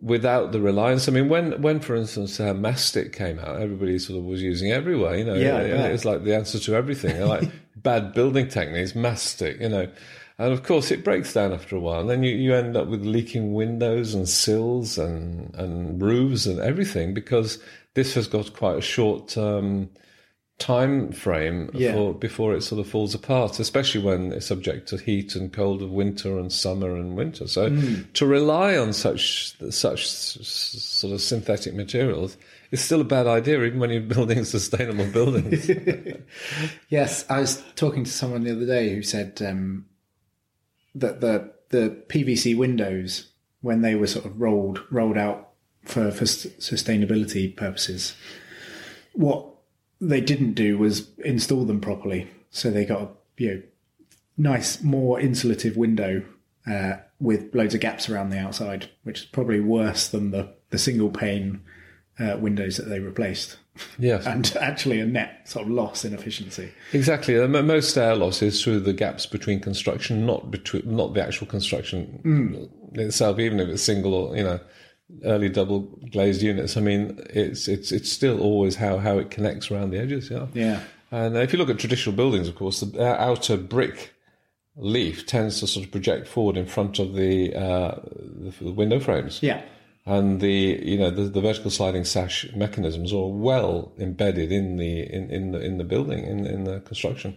without the reliance. I mean, when, when for instance, uh, mastic came out, everybody sort of was using it everywhere, you know, yeah, and yeah. It's like the answer to everything. They're like bad building techniques, mastic, you know. And of course it breaks down after a while. And then you, you end up with leaking windows and sills and, and roofs and everything, because this has got quite a short um, time frame yeah. for, before it sort of falls apart, especially when it's subject to heat and cold of winter and summer and winter. So mm. to rely on such such sort of synthetic materials is still a bad idea, even when you're building sustainable buildings. Yes, I was talking to someone the other day who said um, that the the P V C windows, when they were sort of rolled rolled out for, for sustainability purposes, what they didn't do was install them properly. So they got a you know, nice, more insulative window uh, with loads of gaps around the outside, which is probably worse than the, the single pane uh, windows that they replaced. Yes. And actually a net sort of loss in efficiency. Exactly. Most air loss is through the gaps between construction, not between, not the actual construction mm. itself, even if it's single or, you know, early double glazed units. I mean, it's it's it's still always how, how it connects around the edges. Yeah, yeah. And if you look at traditional buildings, of course, the outer brick leaf tends to sort of project forward in front of the uh, the window frames. Yeah, and the you know the, the vertical sliding sash mechanisms are well embedded in the in, in the in the building in in the construction.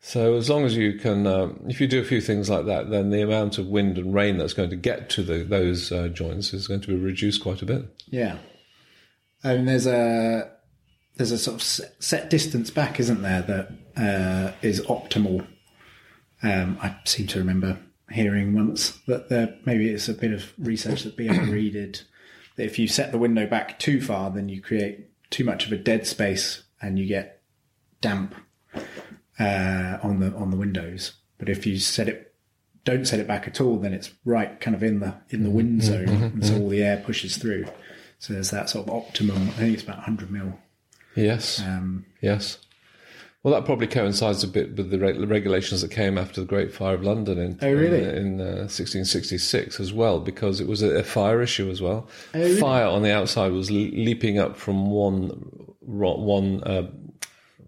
So as long as you can, um, if you do a few things like that, then the amount of wind and rain that's going to get to the, those uh, joints is going to be reduced quite a bit. Yeah, I mean, there's a there's a sort of set distance back, isn't there, that uh, is optimal. Um, I seem to remember hearing once that there maybe it's a bit of research that B M W did, that if you set the window back too far, then you create too much of a dead space and you get damp. Uh, on the on the windows, but if you set it, don't set it back at all, then it's right kind of in the in the wind zone, and so all the air pushes through. So there's that sort of optimum. I think it's about one hundred mil. Yes. Um, yes. Well, that probably coincides a bit with the re- regulations that came after the Great Fire of London in oh, really? in, in uh, sixteen sixty-six as well, because it was a, a fire issue as well. Oh, really? Fire on the outside was le- leaping up from one one. Uh,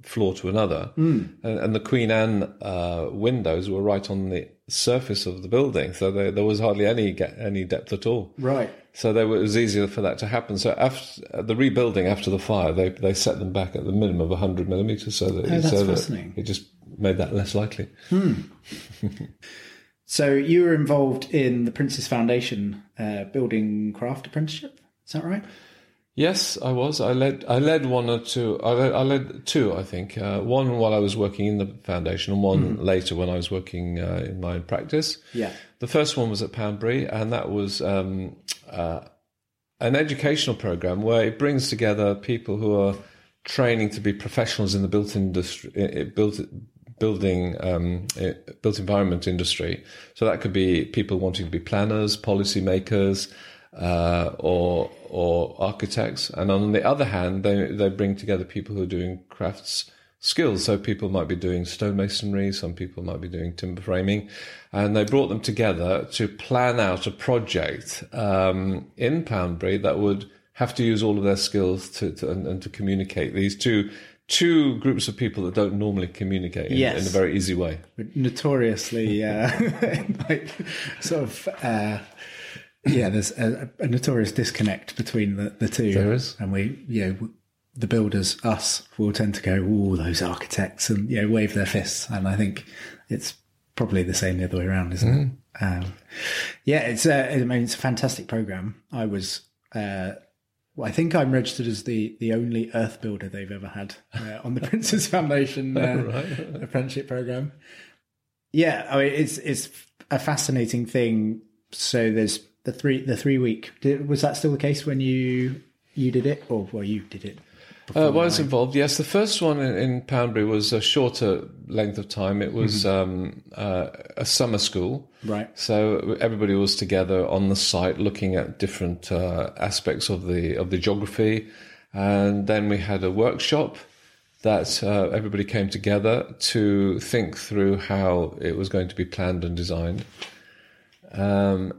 floor to another, mm. and, and the Queen Anne uh, windows were right on the surface of the building, so they, there was hardly any any depth at all. Right. So they were, it was easier for that to happen. So after the rebuilding after the fire, they they set them back at the minimum of one hundred millimetres, so that, oh, that's so fascinating. That it just made that less likely. Mm. So you were involved in the Prince's Foundation uh, building craft apprenticeship, is that right? Yes, I was. I led. I led one or two. I led, I led two. I think uh, one while I was working in the foundation, and one mm. later when I was working uh, in my own practice. Yeah. The first one was at Poundbury, and that was um, uh, an educational program where it brings together people who are training to be professionals in the built industry, it built building um, it, built environment industry. So that could be people wanting to be planners, policy makers. Uh, or or architects, and on the other hand, they they bring together people who are doing crafts skills. So people might be doing stonemasonry, some people might be doing timber framing, and they brought them together to plan out a project um, in Poundbury that would have to use all of their skills to, to and, and to communicate these two two groups of people that don't normally communicate in, yes. in a very easy way. Notoriously, uh, like sort of. Uh... Yeah, there's a, a notorious disconnect between the, the two. There is. And we, you know, the builders, us, will tend to go, oh, those architects, and, you know, wave their fists. And I think it's probably the same the other way around, isn't mm. it? Um, yeah, it's a, I mean, it's a fantastic program. I was, uh, well, I think I'm registered as the, the only earth builder they've ever had uh, on the Prince's Foundation uh, right. apprenticeship program. Yeah, I mean, it's, it's a fascinating thing. So there's, The three, the three week. Did, was that still the case when you you did it, or well, you did it? before? Uh, well, I was involved, yes. The first one in, in Poundbury was a shorter length of time. It was mm-hmm. um, uh, a summer school. Right. So everybody was together on the site looking at different uh, aspects of the of the geography. And then we had a workshop that uh, everybody came together to think through how it was going to be planned and designed. Um,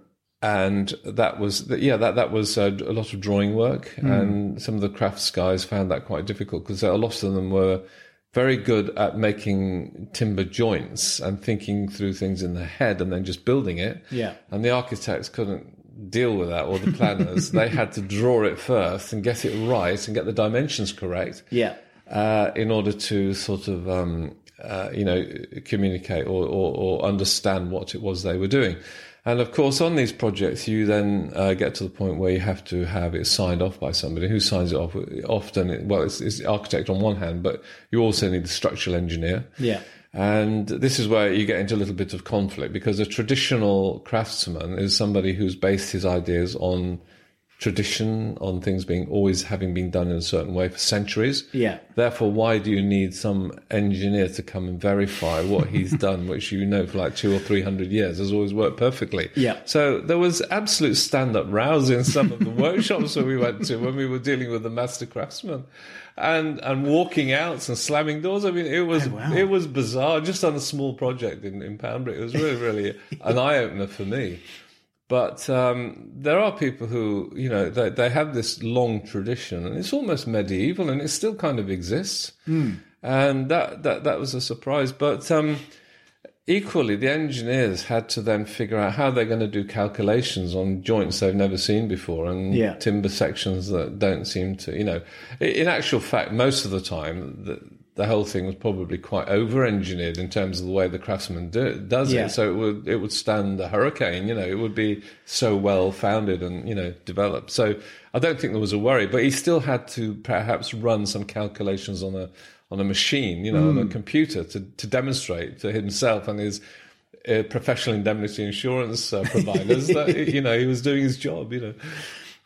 and that was, the, yeah, that, that was a, a lot of drawing work. Mm. And some of the crafts guys found that quite difficult because a lot of them were very good at making timber joints and thinking through things in their head and then just building it. Yeah. And the architects couldn't deal with that, or the planners. They had to draw it first and get it right and get the dimensions correct. Yeah. Uh, in order to sort of, um, uh, you know, communicate or, or, or understand what it was they were doing. And, of course, on these projects, you then uh, get to the point where you have to have it signed off by somebody. Who signs it off? Often, it, well, it's, it's the architect on one hand, but you also need the structural engineer. Yeah. And this is where you get into a little bit of conflict, because a traditional craftsman is somebody who's based his ideas on tradition, on things being always having been done in a certain way for centuries. Yeah. Therefore, why do you need some engineer to come and verify what he's done, which you know for like two or three hundred years has always worked perfectly? Yeah. So there was absolute stand-up rows in some of the workshops that we went to when we were dealing with the master craftsmen, and and walking outs and slamming doors. I mean, it was oh, wow. it was bizarre. Just on a small project in, in Poundbury, it was really really an eye opener for me. But um, there are people who, you know, they, they have this long tradition, and it's almost medieval, and it still kind of exists. Mm. And that, that that was a surprise. But um, equally, the engineers had to then figure out how they're going to do calculations on joints they've never seen before and yeah. timber sections that don't seem to, you know. In actual fact, most of the time, the, the whole thing was probably quite over-engineered in terms of the way the craftsman do, does yeah. it. So it would it would stand a hurricane, you know. It would be so well-founded and, you know, developed. So I don't think there was a worry, but he still had to perhaps run some calculations on a on a machine, you know, mm. on a computer to, to demonstrate to himself and his uh, professional indemnity insurance uh, providers that, you know, he was doing his job, you know.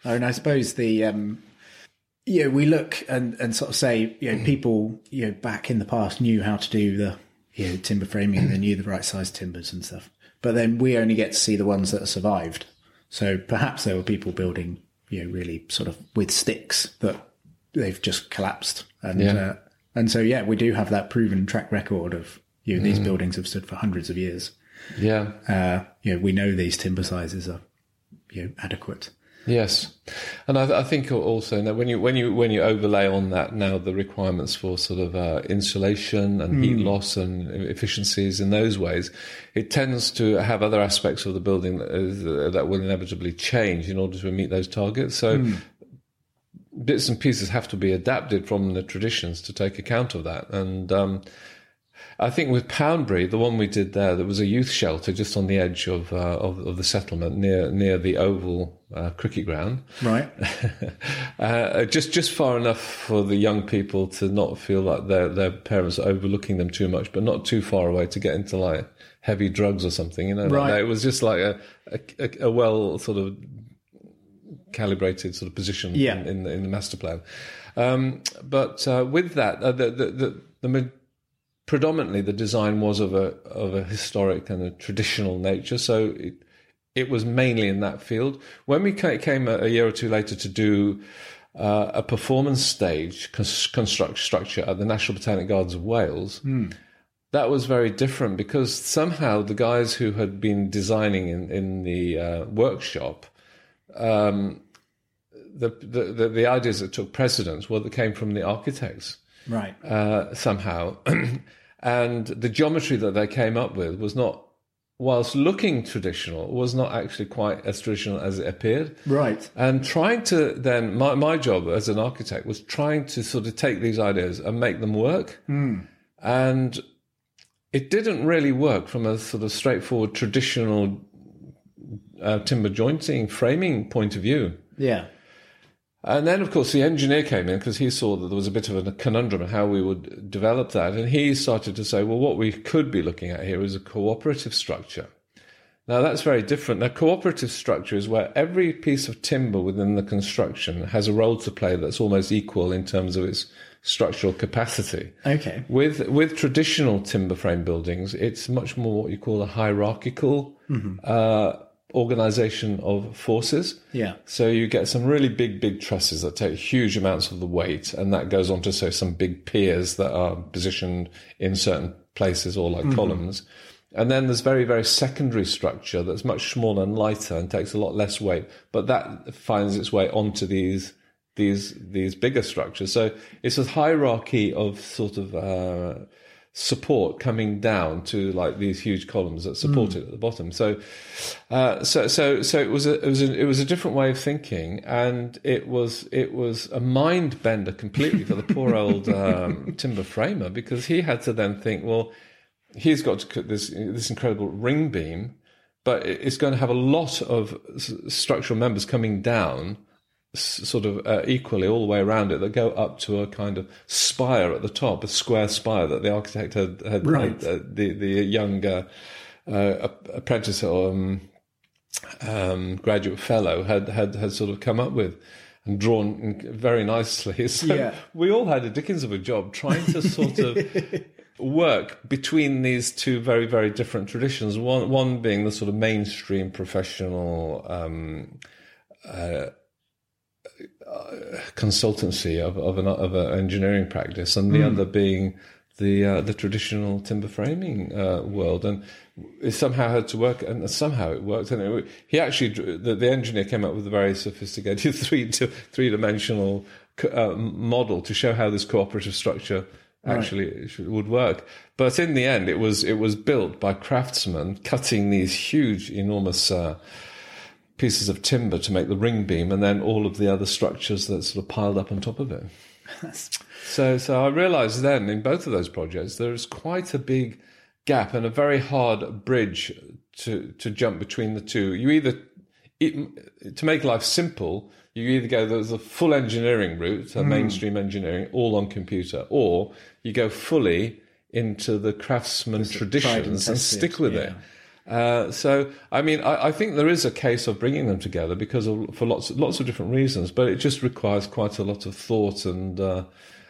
And I suppose the... Um... Yeah, we look and, and sort of say, you know, people, you know, back in the past knew how to do the, you know, timber framing. They knew the right size timbers and stuff. But then we only get to see the ones that are survived. So perhaps there were people building, you know, really sort of with sticks that they've just collapsed. And yeah. uh, and so, yeah, we do have that proven track record of, you know, these mm. buildings have stood for hundreds of years. Yeah. Uh, you know, we know these timber sizes are, you know, adequate. Yes, and I, th- I think also that when you when you when you overlay on that now the requirements for sort of uh, insulation and mm. heat loss and efficiencies in those ways, it tends to have other aspects of the building that, is, uh, that will inevitably change in order to meet those targets. So mm. bits and pieces have to be adapted from the traditions to take account of that. And um, I think with Poundbury, the one we did there, there was a youth shelter just on the edge of uh, of, of the settlement near near the oval. Uh, cricket ground, right? uh, just just far enough for the young people to not feel like their their parents are overlooking them too much, but not too far away to get into like heavy drugs or something, you know. Right. Like it was just like a a, a well sort of calibrated sort of position yeah. in, in, the, in the master plan. Um, but uh, with that, uh, the the the, the mid- predominantly the design was of a of a historic and a traditional nature, so. It, It was mainly in that field. When we came a year or two later to do uh, a performance stage construct structure at the National Botanic Gardens of Wales, mm. that was very different because somehow the guys who had been designing in, in the uh, workshop, um, the, the the ideas that took precedence were well, that came from the architects, right? Uh, somehow, and the geometry that they came up with was not. Whilst looking traditional, was not actually quite as traditional as it appeared. Right. And trying to then, my, my job as an architect was trying to sort of take these ideas and make them work. Mm. And it didn't really work from a sort of straightforward traditional uh, timber jointing framing point of view. Yeah. And then, of course, the engineer came in because he saw that there was a bit of a conundrum in how we would develop that. And he started to say, well, what we could be looking at here is a cooperative structure. Now, that's very different. The cooperative structure is where every piece of timber within the construction has a role to play that's almost equal in terms of its structural capacity. Okay. With with traditional timber frame buildings, it's much more what you call a hierarchical mm-hmm. uh, organization of forces. Yeah. So you get some really big, big trusses that take huge amounts of the weight, and that goes on to so some big piers that are positioned in certain places or like mm-hmm. columns. And then there's very, very secondary structure that's much smaller and lighter and takes a lot less weight, but that finds its way onto these these these bigger structures. So it's a hierarchy of sort of uh, support coming down to like these huge columns that support mm. it at the bottom. So, uh, so so so it was a it was a, it was a different way of thinking, and it was it was a mind bender completely for the poor old um, timber framer, because he had to then think, well, he's got to cut this this incredible ring beam, but it's going to have a lot of s- structural members coming down s- sort of uh, equally all the way around it that go up to a kind of spire at the top, a square spire that the architect had, had right. uh, the, the younger uh, apprentice or um, um, graduate fellow had, had, had sort of come up with. And drawn very nicely. So yeah. we all had a dickens of a job trying to sort of work between these two very, very different traditions. One, one being the sort of mainstream professional um, uh, consultancy of of an of an engineering practice, and the mm. other being the uh, the traditional timber framing uh, world. And it somehow had to work, and somehow it worked. And it, he actually, drew, the, the engineer came up with a very sophisticated three to, three-dimensional uh, model to show how this cooperative structure actually right. should, would work. But in the end, it was it was built by craftsmen cutting these huge, enormous uh, pieces of timber to make the ring beam, and then all of the other structures that sort of piled up on top of it. so, so I realised then in both of those projects there is quite a big gap and a very hard bridge to to jump between the two. You either, it, to make life simple, you either go there's a full engineering route, a mm. mainstream engineering, all on computer, or you go fully into the craftsman it's traditions and stick with yeah. it. Uh, so, I mean, I, I think there is a case of bringing them together because of, for lots lots of different reasons, but it just requires quite a lot of thought, and uh,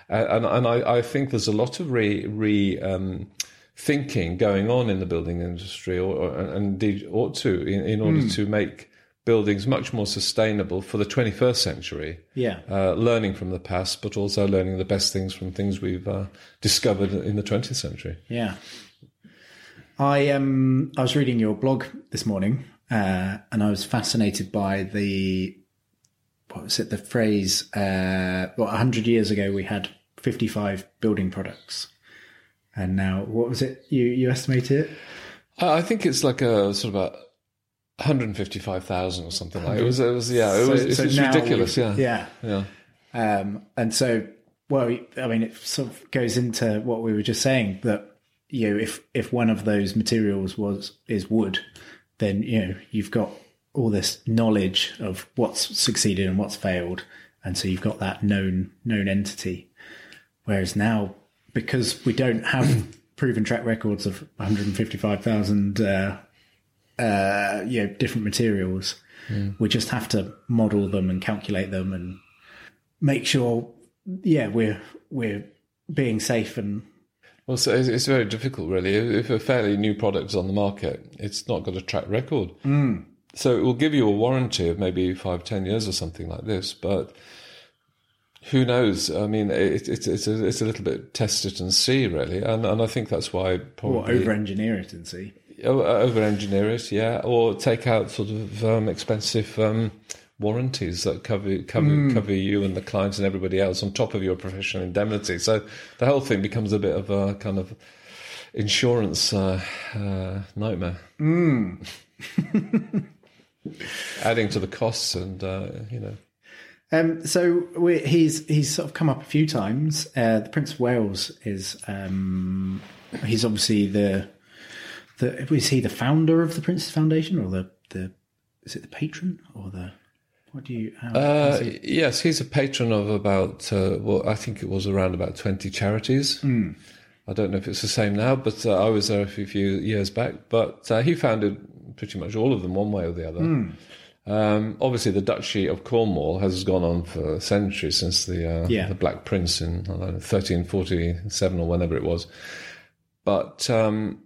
and and I, I think there's a lot of re re. Um, thinking going on in the building industry, or, or and indeed ought to, in, in order mm. to make buildings much more sustainable for the twenty-first century. Yeah, uh, learning from the past, but also learning the best things from things we've uh, discovered in the twentieth century. Yeah, I um I was reading your blog this morning, uh, and I was fascinated by the what was it the phrase? Uh, well, a hundred years ago we had fifty-five building products. And now, what was it you, you estimated it? I think it's like a sort of a one hundred fifty-five thousand or something like that. It was, it was, yeah, it so, was, it's, so it's ridiculous, yeah. Yeah. yeah. Um, and so, well, I mean, it sort of goes into what we were just saying, that, you know, if, if one of those materials was is wood, then, you know, you've got all this knowledge of what's succeeded and what's failed. And so you've got that known known entity. Whereas now, because we don't have proven track records of one hundred fifty-five thousand uh, uh, you know, different materials, yeah. we just have to model them and calculate them and make sure, yeah, we're we're being safe and. Well, so it's, it's very difficult, really. If a fairly new product is on the market, it's not got a track record. Mm. So it will give you a warranty of maybe five, ten years or something like this, but. Who knows? I mean, it's it, it's a, it's a little bit test it and see, really, and and I think that's why probably or over engineer it and see over engineer it, yeah, or take out sort of um, expensive um, warranties that cover cover mm. cover you and the clients and everybody else on top of your professional indemnity. So the whole thing becomes a bit of a kind of insurance uh, uh, nightmare. Mm. Adding to the costs, and uh, you know. Um, so we're, he's he's sort of come up a few times. Uh, the Prince of Wales is um, he's obviously the the is he the founder of the Prince's Foundation, or the, the is it the patron or the what do you? How, uh, yes, he's a patron of about uh, well, I think it was around about twenty charities. Mm. I don't know if it's the same now, but uh, I was there a few years back. But uh, he founded pretty much all of them one way or the other. Mm. Um, obviously, the Duchy of Cornwall has gone on for centuries since the uh, yeah. the Black Prince in I don't know, thirteen forty-seven or whenever it was. But um,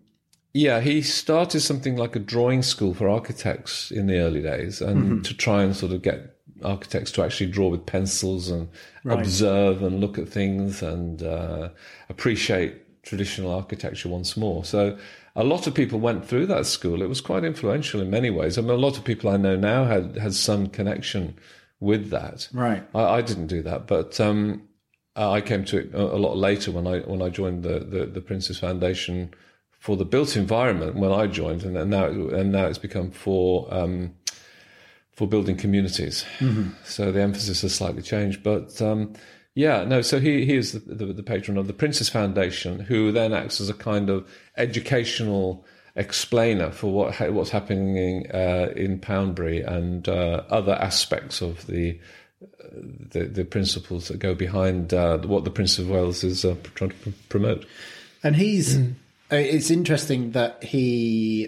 yeah, he started something like a drawing school for architects in the early days, and mm-hmm. to try and sort of get architects to actually draw with pencils and right. observe and look at things and uh, appreciate traditional architecture once more. So a lot of people went through that school. It was quite influential in many ways. I mean, a lot of people I know now had, had some connection with that. Right. I, I didn't do that, but um, I came to it a, a lot later when I when I joined the, the, the Prince's Foundation for the built environment when I joined, and, and now it, and now it's become for um, for building communities. Mm-hmm. So the emphasis has slightly changed, but. Um, Yeah, no, so he, he is the, the, the patron of the Prince's Foundation, who then acts as a kind of educational explainer for what ha- what's happening in, uh, in Poundbury and uh, other aspects of the, uh, the the principles that go behind uh, what the Prince of Wales is uh, trying to pr- promote. And he's mm. it's interesting that he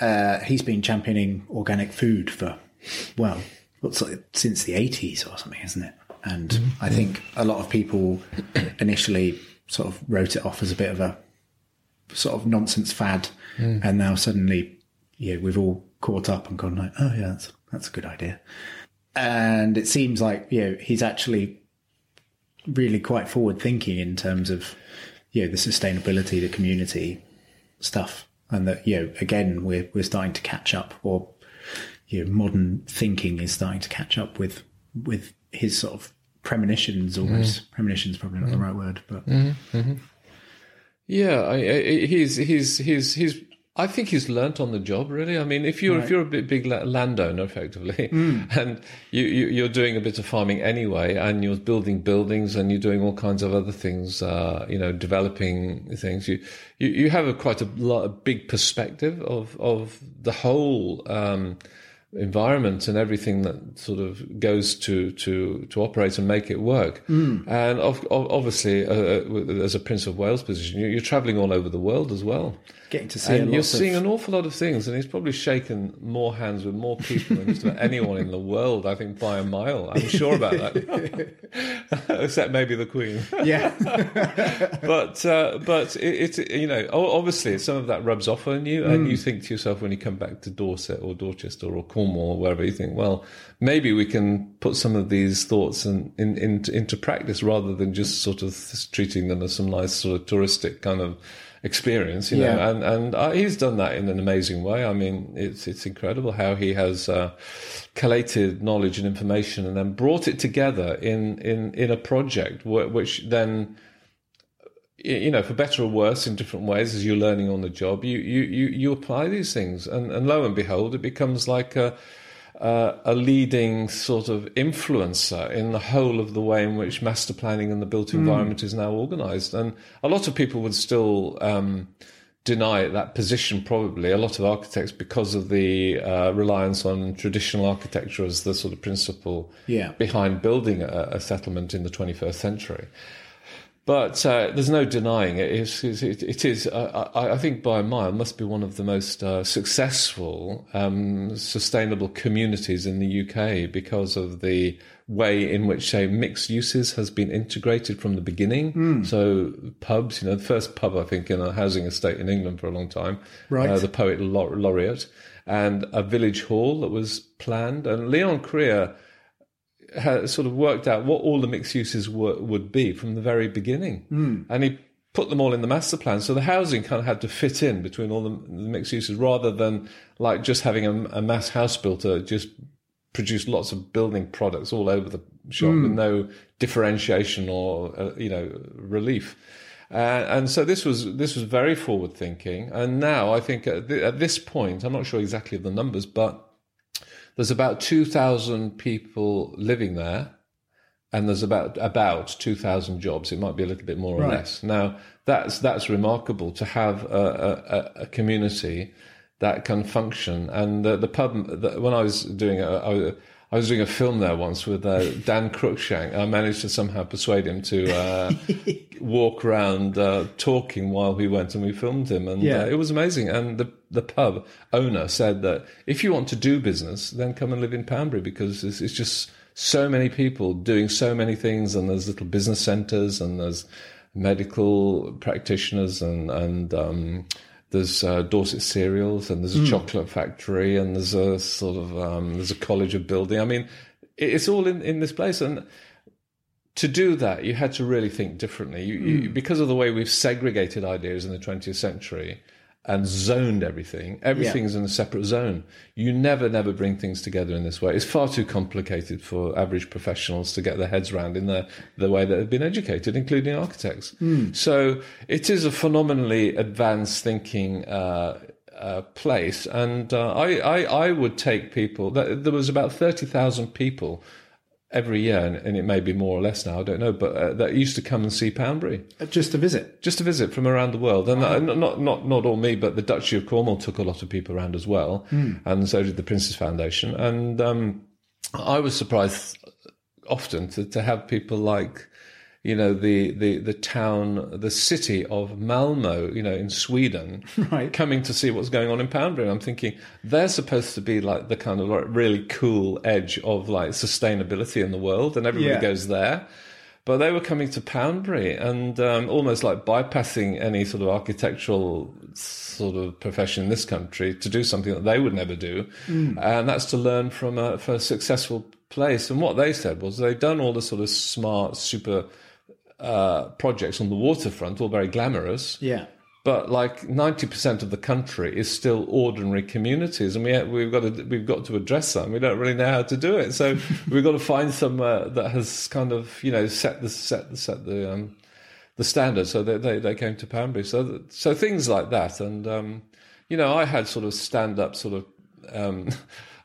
uh, he's been championing organic food for, well, what's like, since the eighties or something, isn't it? And mm-hmm. I think a lot of people initially sort of wrote it off as a bit of a sort of nonsense fad. Mm. And now suddenly, yeah, we've all caught up and gone like, oh yeah, that's, that's a good idea. And it seems like, you know, he's actually really quite forward thinking in terms of, you know, the sustainability, the community stuff. And that, you know, again, we're, we're starting to catch up, or, you know, modern thinking is starting to catch up with, with, his sort of premonitions almost. Mm. Premonition's probably not mm. the right word, but mm-hmm. yeah, I, I, he's he's he's he's. I think he's learnt on the job, really. I mean, if you're right. if you're a big, big landowner, effectively, mm. and you, you you're doing a bit of farming anyway, and you're building buildings, and you're doing all kinds of other things, uh, you know, developing things. You you, you have a quite a, lot, a big perspective of of the whole. Um, environment and everything that sort of goes to to to operate and make it work. Mm. And of, of, obviously, uh, as a Prince of Wales position, you're, you're travelling all over the world as well. Getting to see, and a lot you're of... seeing an awful lot of things. And he's probably shaken more hands with more people than just about anyone in the world. I think by a mile. I'm sure about that, except maybe the Queen. Yeah, but uh, but it, it you know obviously some of that rubs off on you, and mm. you think to yourself when you come back to Dorset or Dorchester or Cornwall or wherever, you think, well, maybe we can put some of these thoughts in, in, in, into practice rather than just sort of treating them as some nice sort of touristic kind of experience, you know. Yeah. And and uh, he's done that in an amazing way. I mean, it's it's incredible how he has uh, collated knowledge and information and then brought it together in in in a project w- which then, you know, for better or worse, in different ways, as you're learning on the job, you you you, you apply these things, and, and lo and behold, it becomes like a uh, a leading sort of influencer in the whole of the way in which master planning and the built environment mm. is now organised. And a lot of people would still um, deny that position, probably, a lot of architects, because of the uh, reliance on traditional architecture as the sort of principle yeah. behind building a, a settlement in the twenty-first century. But uh, there's no denying it. It's, it, it is, uh, I, I think, by a mile, must be one of the most uh, successful, um, sustainable communities in the U K because of the way in which, say, mixed uses has been integrated from the beginning. Mm. So pubs, you know, the first pub, I think, in a housing estate in England for a long time, right. uh, the poet la- laureate, and a village hall that was planned. And Leon Krier has sort of worked out what all the mixed uses were, would be from the very beginning. Mm. And he put them all in the master plan. So the housing kind of had to fit in between all the, the mixed uses rather than like just having a, a mass house builder just produce lots of building products all over the shop mm. with no differentiation or, uh, you know, relief. Uh, and so this was this was very forward thinking. And now I think at, th- at this point, I'm not sure exactly of the numbers, but there's about two thousand people living there, and there's about about two thousand jobs. It might be a little bit more or right. less. Now, that's that's remarkable to have a, a, a community that can function. And the, the pub, the, when I was doing it, I, I was doing a film there once with uh, Dan Cruickshank. I managed to somehow persuade him to uh, walk around uh, talking while we went and we filmed him. And yeah. uh, it was amazing. And the, the pub owner said that if you want to do business, then come and live in Poundbury, because it's, it's just so many people doing so many things, and there's little business centres and there's medical practitioners and... and um, There's uh, Dorset Cereals, and there's a mm. chocolate factory, and there's a sort of um, there's a college of building. I mean, it's all in, in this place. And to do that, you had to really think differently. You, mm. you, because of the way we've segregated ideas in the twentieth century and zoned everything, everything's yeah. in a separate zone. You never, never bring things together in this way. It's far too complicated for average professionals to get their heads around in the, the way that they've been educated, including architects. Mm. So it is a phenomenally advanced thinking uh, uh, place. And uh, I, I, I would take people... There was about thirty thousand people every year, and, and it may be more or less now, I don't know, but uh, that used to come and see Poundbury. Just a visit? Just a visit from around the world. And uh, not, not, not all me, but the Duchy of Cornwall took a lot of people around as well, mm. and so did the Prince's Foundation. And um, I was surprised often to, to have people like, you know, the, the, the town, the city of Malmo, you know, in Sweden, right. coming to see what's going on in Poundbury. And I'm thinking they're supposed to be like the kind of like really cool edge of like sustainability in the world, and everybody yeah. goes there. But they were coming to Poundbury and um, almost like bypassing any sort of architectural sort of profession in this country to do something that they would never do. Mm. And that's to learn from a, for a successful place. And what they said was they've done all the sort of smart, super... Uh, projects on the waterfront, all very glamorous. Yeah. But like ninety percent of the country is still ordinary communities, and we have, we've got to we've got to address that. And we don't really know how to do it, so we've got to find somewhere that has kind of, you know, set the set the set the um, the standard. So they, they they came to Poundbury. So that, so things like that, and um, you know, I had sort of stand up sort of. Um,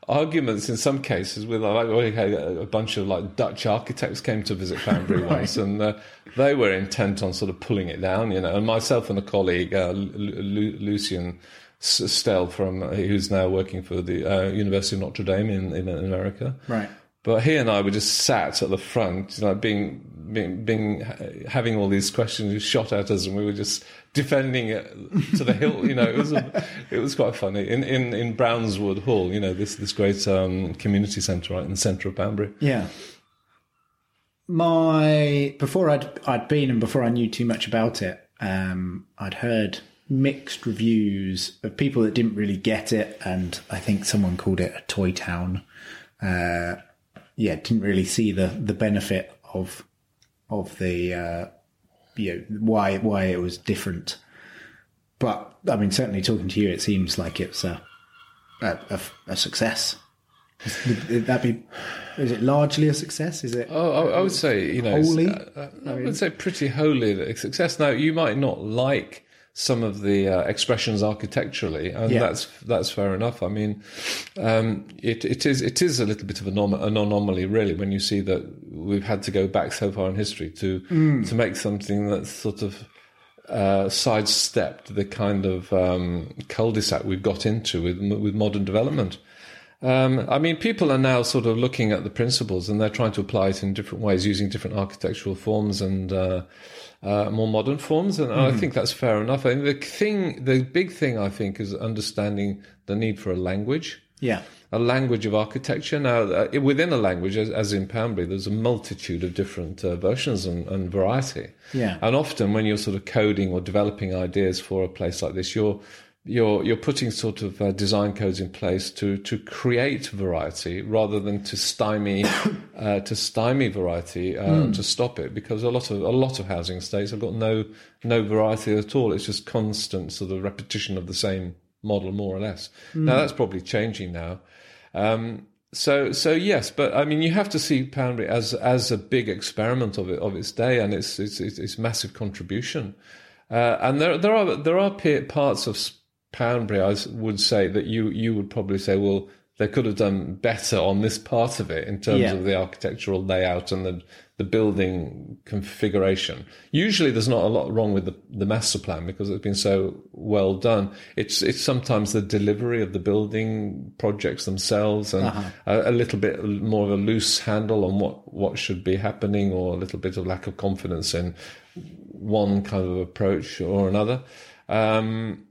arguments in some cases with like a bunch of like Dutch architects came to visit Poundbury right. once, and uh, they were intent on sort of pulling it down, you know. And myself and a colleague, uh, L- L- Lucian Stel, from uh, who's now working for the uh, University of Notre Dame in, in America, right. But he and I were just sat at the front, you know, being, being, being, having all these questions shot at us, and we were just defending it to the hilt. You know, it was, a, it was quite funny. In, in, in Brownswood Hall, you know, this, this great um, community centre right in the centre of Poundbury. Yeah. My, before I'd, I'd been and before I knew too much about it, um, I'd heard mixed reviews of people that didn't really get it. And I think someone called it a toy town. Uh, Yeah, didn't really see the, the benefit of of the uh, you know, why why it was different. But I mean, certainly talking to you, it seems like it's a a, a, a success. Would that be? Is it largely a success? Is it? Oh, I, I would say you know, holy. Uh, I, I mean, would say pretty wholly a success. Now, you might not like some of the uh, expressions architecturally, and yeah. that's that's fair enough. I mean, um, it it is it is a little bit of an anomaly, really, when you see that we've had to go back so far in history to mm. to make something that's sort of uh, sidestepped the kind of um, cul-de-sac we've got into with with modern development. Um, I mean, people are now sort of looking at the principles, and they're trying to apply it in different ways, using different architectural forms and uh, uh, more modern forms. And mm. I think that's fair enough. I mean, the thing, the big thing, I think, is understanding the need for a language. Yeah, a language of architecture. Now, uh, within a language, as, as in Poundbury, there's a multitude of different uh, versions and, and variety. Yeah, and often when you're sort of coding or developing ideas for a place like this, you're You're you're putting sort of uh, design codes in place to, to create variety rather than to stymie uh, to stymie variety uh, mm. to stop it, because a lot of a lot of housing estates have got no no variety at all. It's just constant sort of repetition of the same model, more or less. Mm. Now that's probably changing now. Um, so so yes, but I mean you have to see Poundbury as as a big experiment of it of its day and its its its, its massive contribution. Uh, and there there are there are parts of Poundbury, I would say, that you, you would probably say, well, they could have done better on this part of it in terms yeah. of the architectural layout and the the building configuration. Usually there's not a lot wrong with the, the master plan because it's been so well done. It's it's sometimes the delivery of the building projects themselves and uh-huh. a, a little bit more of a loose handle on what, what should be happening, or a little bit of lack of confidence in one kind of approach or another. Um,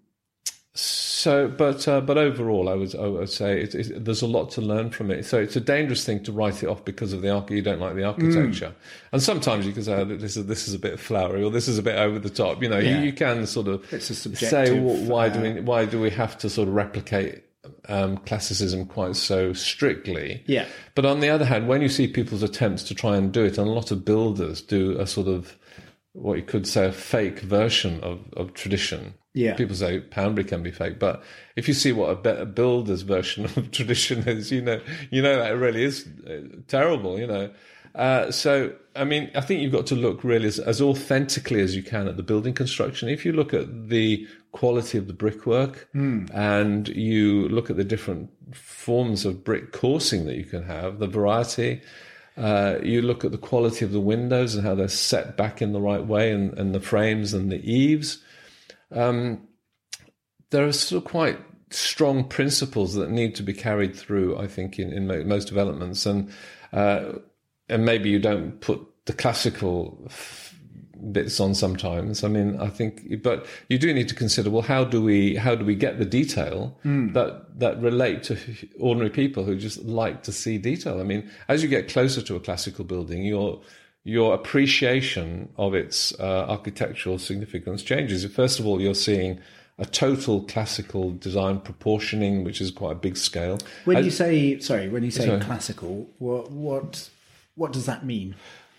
so, but uh, but overall, I would I would say it, it, there's a lot to learn from it. So it's a dangerous thing to write it off because of the arch- you don't like the architecture, mm. and sometimes you can say oh, this is this is a bit flowery or this is a bit over the top. You know, yeah. you, you can sort of say well, why uh, do we why do we have to sort of replicate um, classicism quite so strictly? Yeah. But on the other hand, when you see people's attempts to try and do it, and a lot of builders do a sort of what you could say a fake version of, of tradition. Yeah. People say Poundbury can be fake, but if you see what a better builder's version of tradition is, you know, you know that really is terrible, you know. Uh, so, I mean, I think you've got to look really as, as authentically as you can at the building construction. If you look at the quality of the brickwork mm. and you look at the different forms of brick coursing that you can have, the variety... Uh, you look at the quality of the windows and how they're set back in the right way, and, and the frames and the eaves. Um, there are still quite strong principles that need to be carried through, I think, in, in most developments. And uh, and maybe you don't put the classical f- bits on sometimes. I mean, I think, but you do need to consider, well, how do we how do we get the detail mm. that that relate to ordinary people who just like to see detail? I mean, as you get closer to a classical building, your your appreciation of its uh, architectural significance changes. First of all, you're seeing a total classical design proportioning, which is quite a big scale. When and, you say sorry, when you say sorry. classical, what what what does that mean?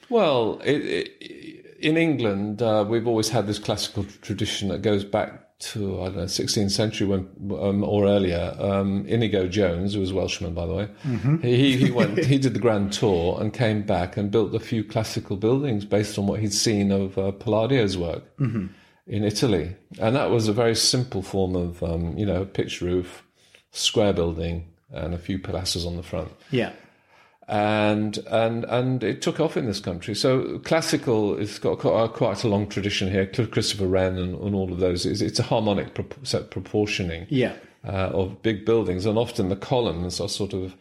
Well, it, it in England, uh, we've always had this classical tradition that goes back to, I don't know, sixteenth century when, um, or earlier. Um, Inigo Jones, who was a Welshman, by the way, mm-hmm. he, he went, he did the Grand Tour and came back and built a few classical buildings based on what he'd seen of uh, Palladio's work mm-hmm. in Italy. And that was a very simple form of, um, you know, pitched roof, square building, and a few pilasters on the front. Yeah. And and and it took off in this country. So classical has got quite a long tradition here. Christopher Wren and, and all of those. It's, it's a harmonic pro- set proportioning yeah. uh, of big buildings, and often the columns are sort of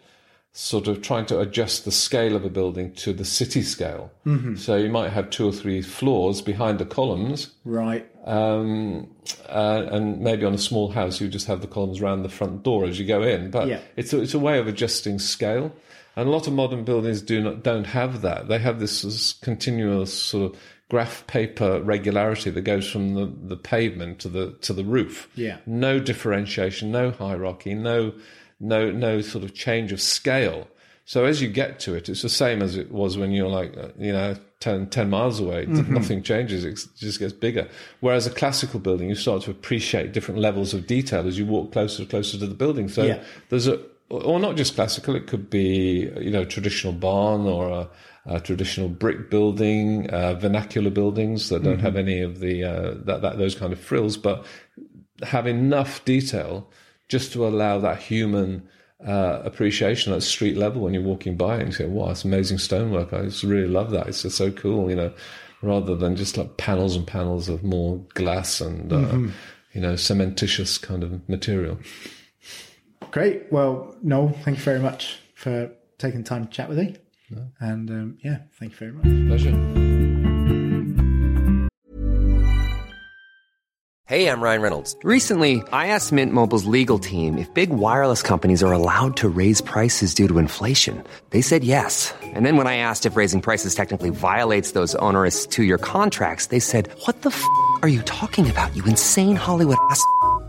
sort of trying to adjust the scale of a building to the city scale. Mm-hmm. So you might have two or three floors behind the columns, right? Um, uh, and maybe on a small house, you just have the columns around the front door as you go in. But yeah. it's a, it's a way of adjusting scale. And a lot of modern buildings do not don't have that. They have this, this continuous sort of graph paper regularity that goes from the, the pavement to the to the roof. Yeah. No differentiation, no hierarchy, no no no sort of change of scale. So as you get to it, it's the same as it was when you're like you know ten, ten miles away. Mm-hmm. Nothing changes; it just gets bigger. Whereas a classical building, you start to appreciate different levels of detail as you walk closer and closer to the building. So yeah. there's a Or not just classical; it could be, you know, traditional barn or a, a traditional brick building, uh, vernacular buildings that don't mm-hmm. have any of the uh, that, that those kind of frills, but have enough detail just to allow that human uh, appreciation at street level when you're walking by and you say, "Wow, it's amazing stonework! I just really love that. It's just so cool," you know, rather than just like panels and panels of more glass and uh, mm-hmm. you know, cementitious kind of material. Great. Well, Noel, thank you very much for taking the time to chat with me. No. And um, yeah, thank you very much. Pleasure. Hey, I'm Ryan Reynolds. Recently, I asked Mint Mobile's legal team if big wireless companies are allowed to raise prices due to inflation. They said yes. And then when I asked if raising prices technically violates those onerous two-year contracts, they said, "What the f*** are you talking about, you insane Hollywood ass?"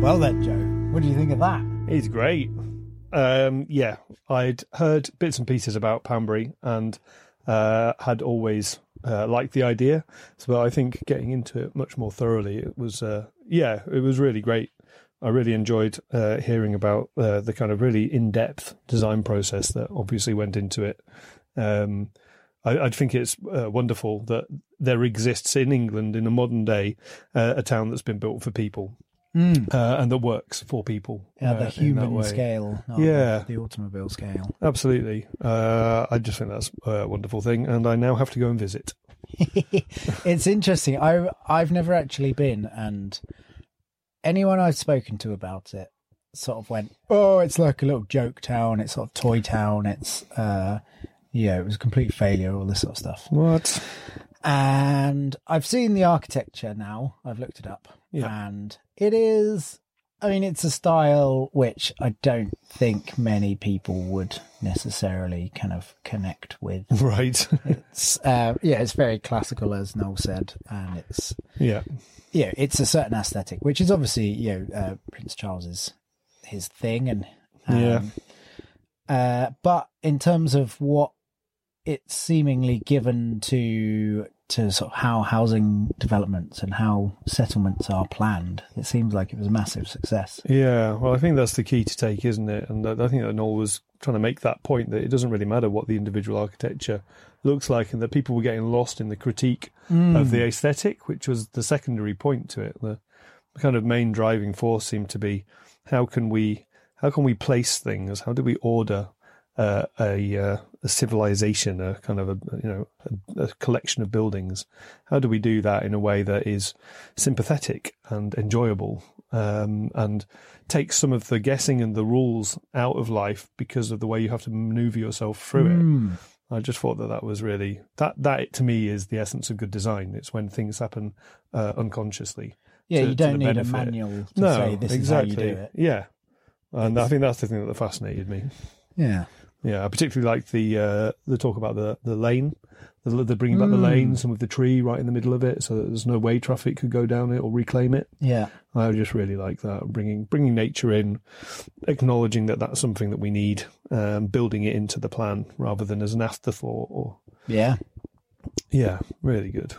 Well then, Joe, what do you think of that? It's great. Um, yeah, I'd heard bits and pieces about Poundbury and uh, had always uh, liked the idea. So I think getting into it much more thoroughly, it was, uh, yeah, it was really great. I really enjoyed uh, hearing about uh, the kind of really in-depth design process that obviously went into it. Um, I, I think it's uh, wonderful that there exists in England in a modern day uh, a town that's been built for people. Mm. Uh, and that works for people. Yeah, the uh, human scale, not yeah. the, the automobile scale. Absolutely. Uh, I just think that's a wonderful thing, and I now have to go and visit. It's interesting. I, I've never actually been, and anyone I've spoken to about it sort of went, oh, it's like a little joke town, it's sort of toy town, it's, uh, yeah, it was a complete failure, all this sort of stuff. What? And I've seen the architecture now. I've looked it up. Yeah. And it is, I mean, it's a style which I don't think many people would necessarily kind of connect with. Right. It's, uh, yeah, it's very classical, as Noel said. And it's, yeah, yeah, it's a certain aesthetic, which is obviously, you know, uh, Prince Charles's his thing. And, um, yeah. Uh, but in terms of what it's seemingly given to to sort of how housing developments and how settlements are planned, it seems like it was a massive success. Yeah, well, I think that's the key to take, isn't it? And I think that Noel was trying to make that point, that it doesn't really matter what the individual architecture looks like, and that people were getting lost in the critique mm. of the aesthetic, which was the secondary point to it. The kind of main driving force seemed to be, how can we how can we place things? How do we order Uh, a, uh, a civilization, a kind of a you know a, a collection of buildings? How do we do that in a way that is sympathetic and enjoyable, um, and takes some of the guessing and the rules out of life because of the way you have to maneuver yourself through mm. it? I just thought that that was really that that to me is the essence of good design. It's when things happen uh, unconsciously. Yeah, to, you don't need benefit. a manual to no, say this exactly. is how you do it. Yeah, and it's... I think that's the thing that fascinated me. Yeah. Yeah, I particularly like the uh, the talk about the, the lane, the, the bringing back mm. the lane, some of the tree right in the middle of it, so that there's no way traffic could go down it or reclaim it. Yeah, I just really like that, bringing bringing nature in, acknowledging that that's something that we need, um, building it into the plan rather than as an afterthought. Or yeah, yeah, really good.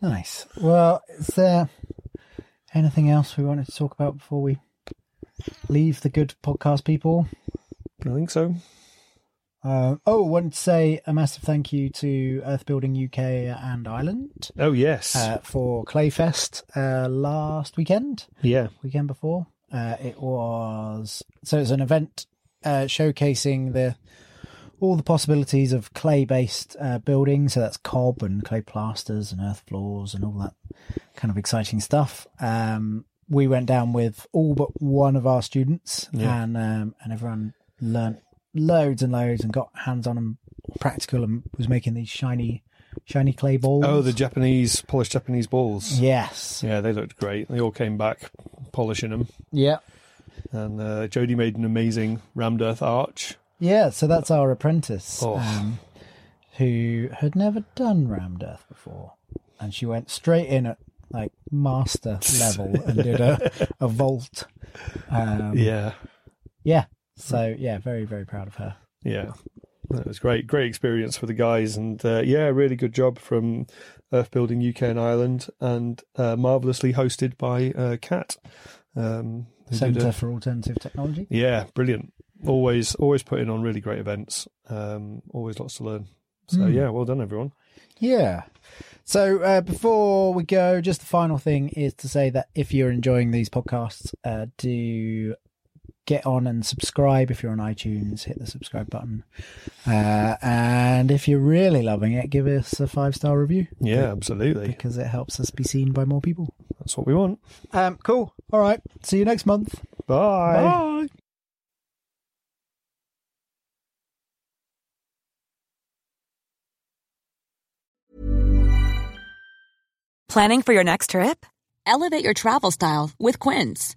Nice. Well, is there anything else we wanted to talk about before we leave the good podcast people? I think so. Uh, oh, I want to say a massive thank you to Earth Building U K and Ireland. Oh, yes. Uh, for Clay Fest uh, last weekend. Yeah. Weekend before. Uh, it was... So it's an event uh, showcasing the all the possibilities of clay-based uh, building. So that's cob and clay plasters and earth floors and all that kind of exciting stuff. Um, we went down with all but one of our students yeah. and um, and everyone... learned loads and loads and got hands on and practical and was making these shiny shiny clay balls. Oh, the Japanese polished Japanese balls. Yes. Yeah, they looked great. They all came back polishing them. Yeah. And uh, Jodie made an amazing rammed earth arch. Yeah, so that's our apprentice oh. um, who had never done rammed earth before. And she went straight in at like master level and did a, a vault. Um, yeah. Yeah. So, yeah, very, very proud of her. Yeah, that was great. Great experience for the guys. And, uh, yeah, really good job from Earth Building U K and Ireland, and uh, marvellously hosted by uh, Kat. Um, Centre a... for Alternative Technology. Yeah, brilliant. Always always putting on really great events. Um, always lots to learn. So, mm. yeah, well done, everyone. Yeah. So uh, before we go, just the final thing is to say that if you're enjoying these podcasts, uh, do... get on and subscribe. If you're on iTunes, hit the subscribe button. Uh, and if you're really loving it, give us a five-star review. Yeah, absolutely. Because it helps us be seen by more people. That's what we want. Um, cool. All right. See you next month. Bye. Bye. Planning for your next trip? Elevate your travel style with Quince.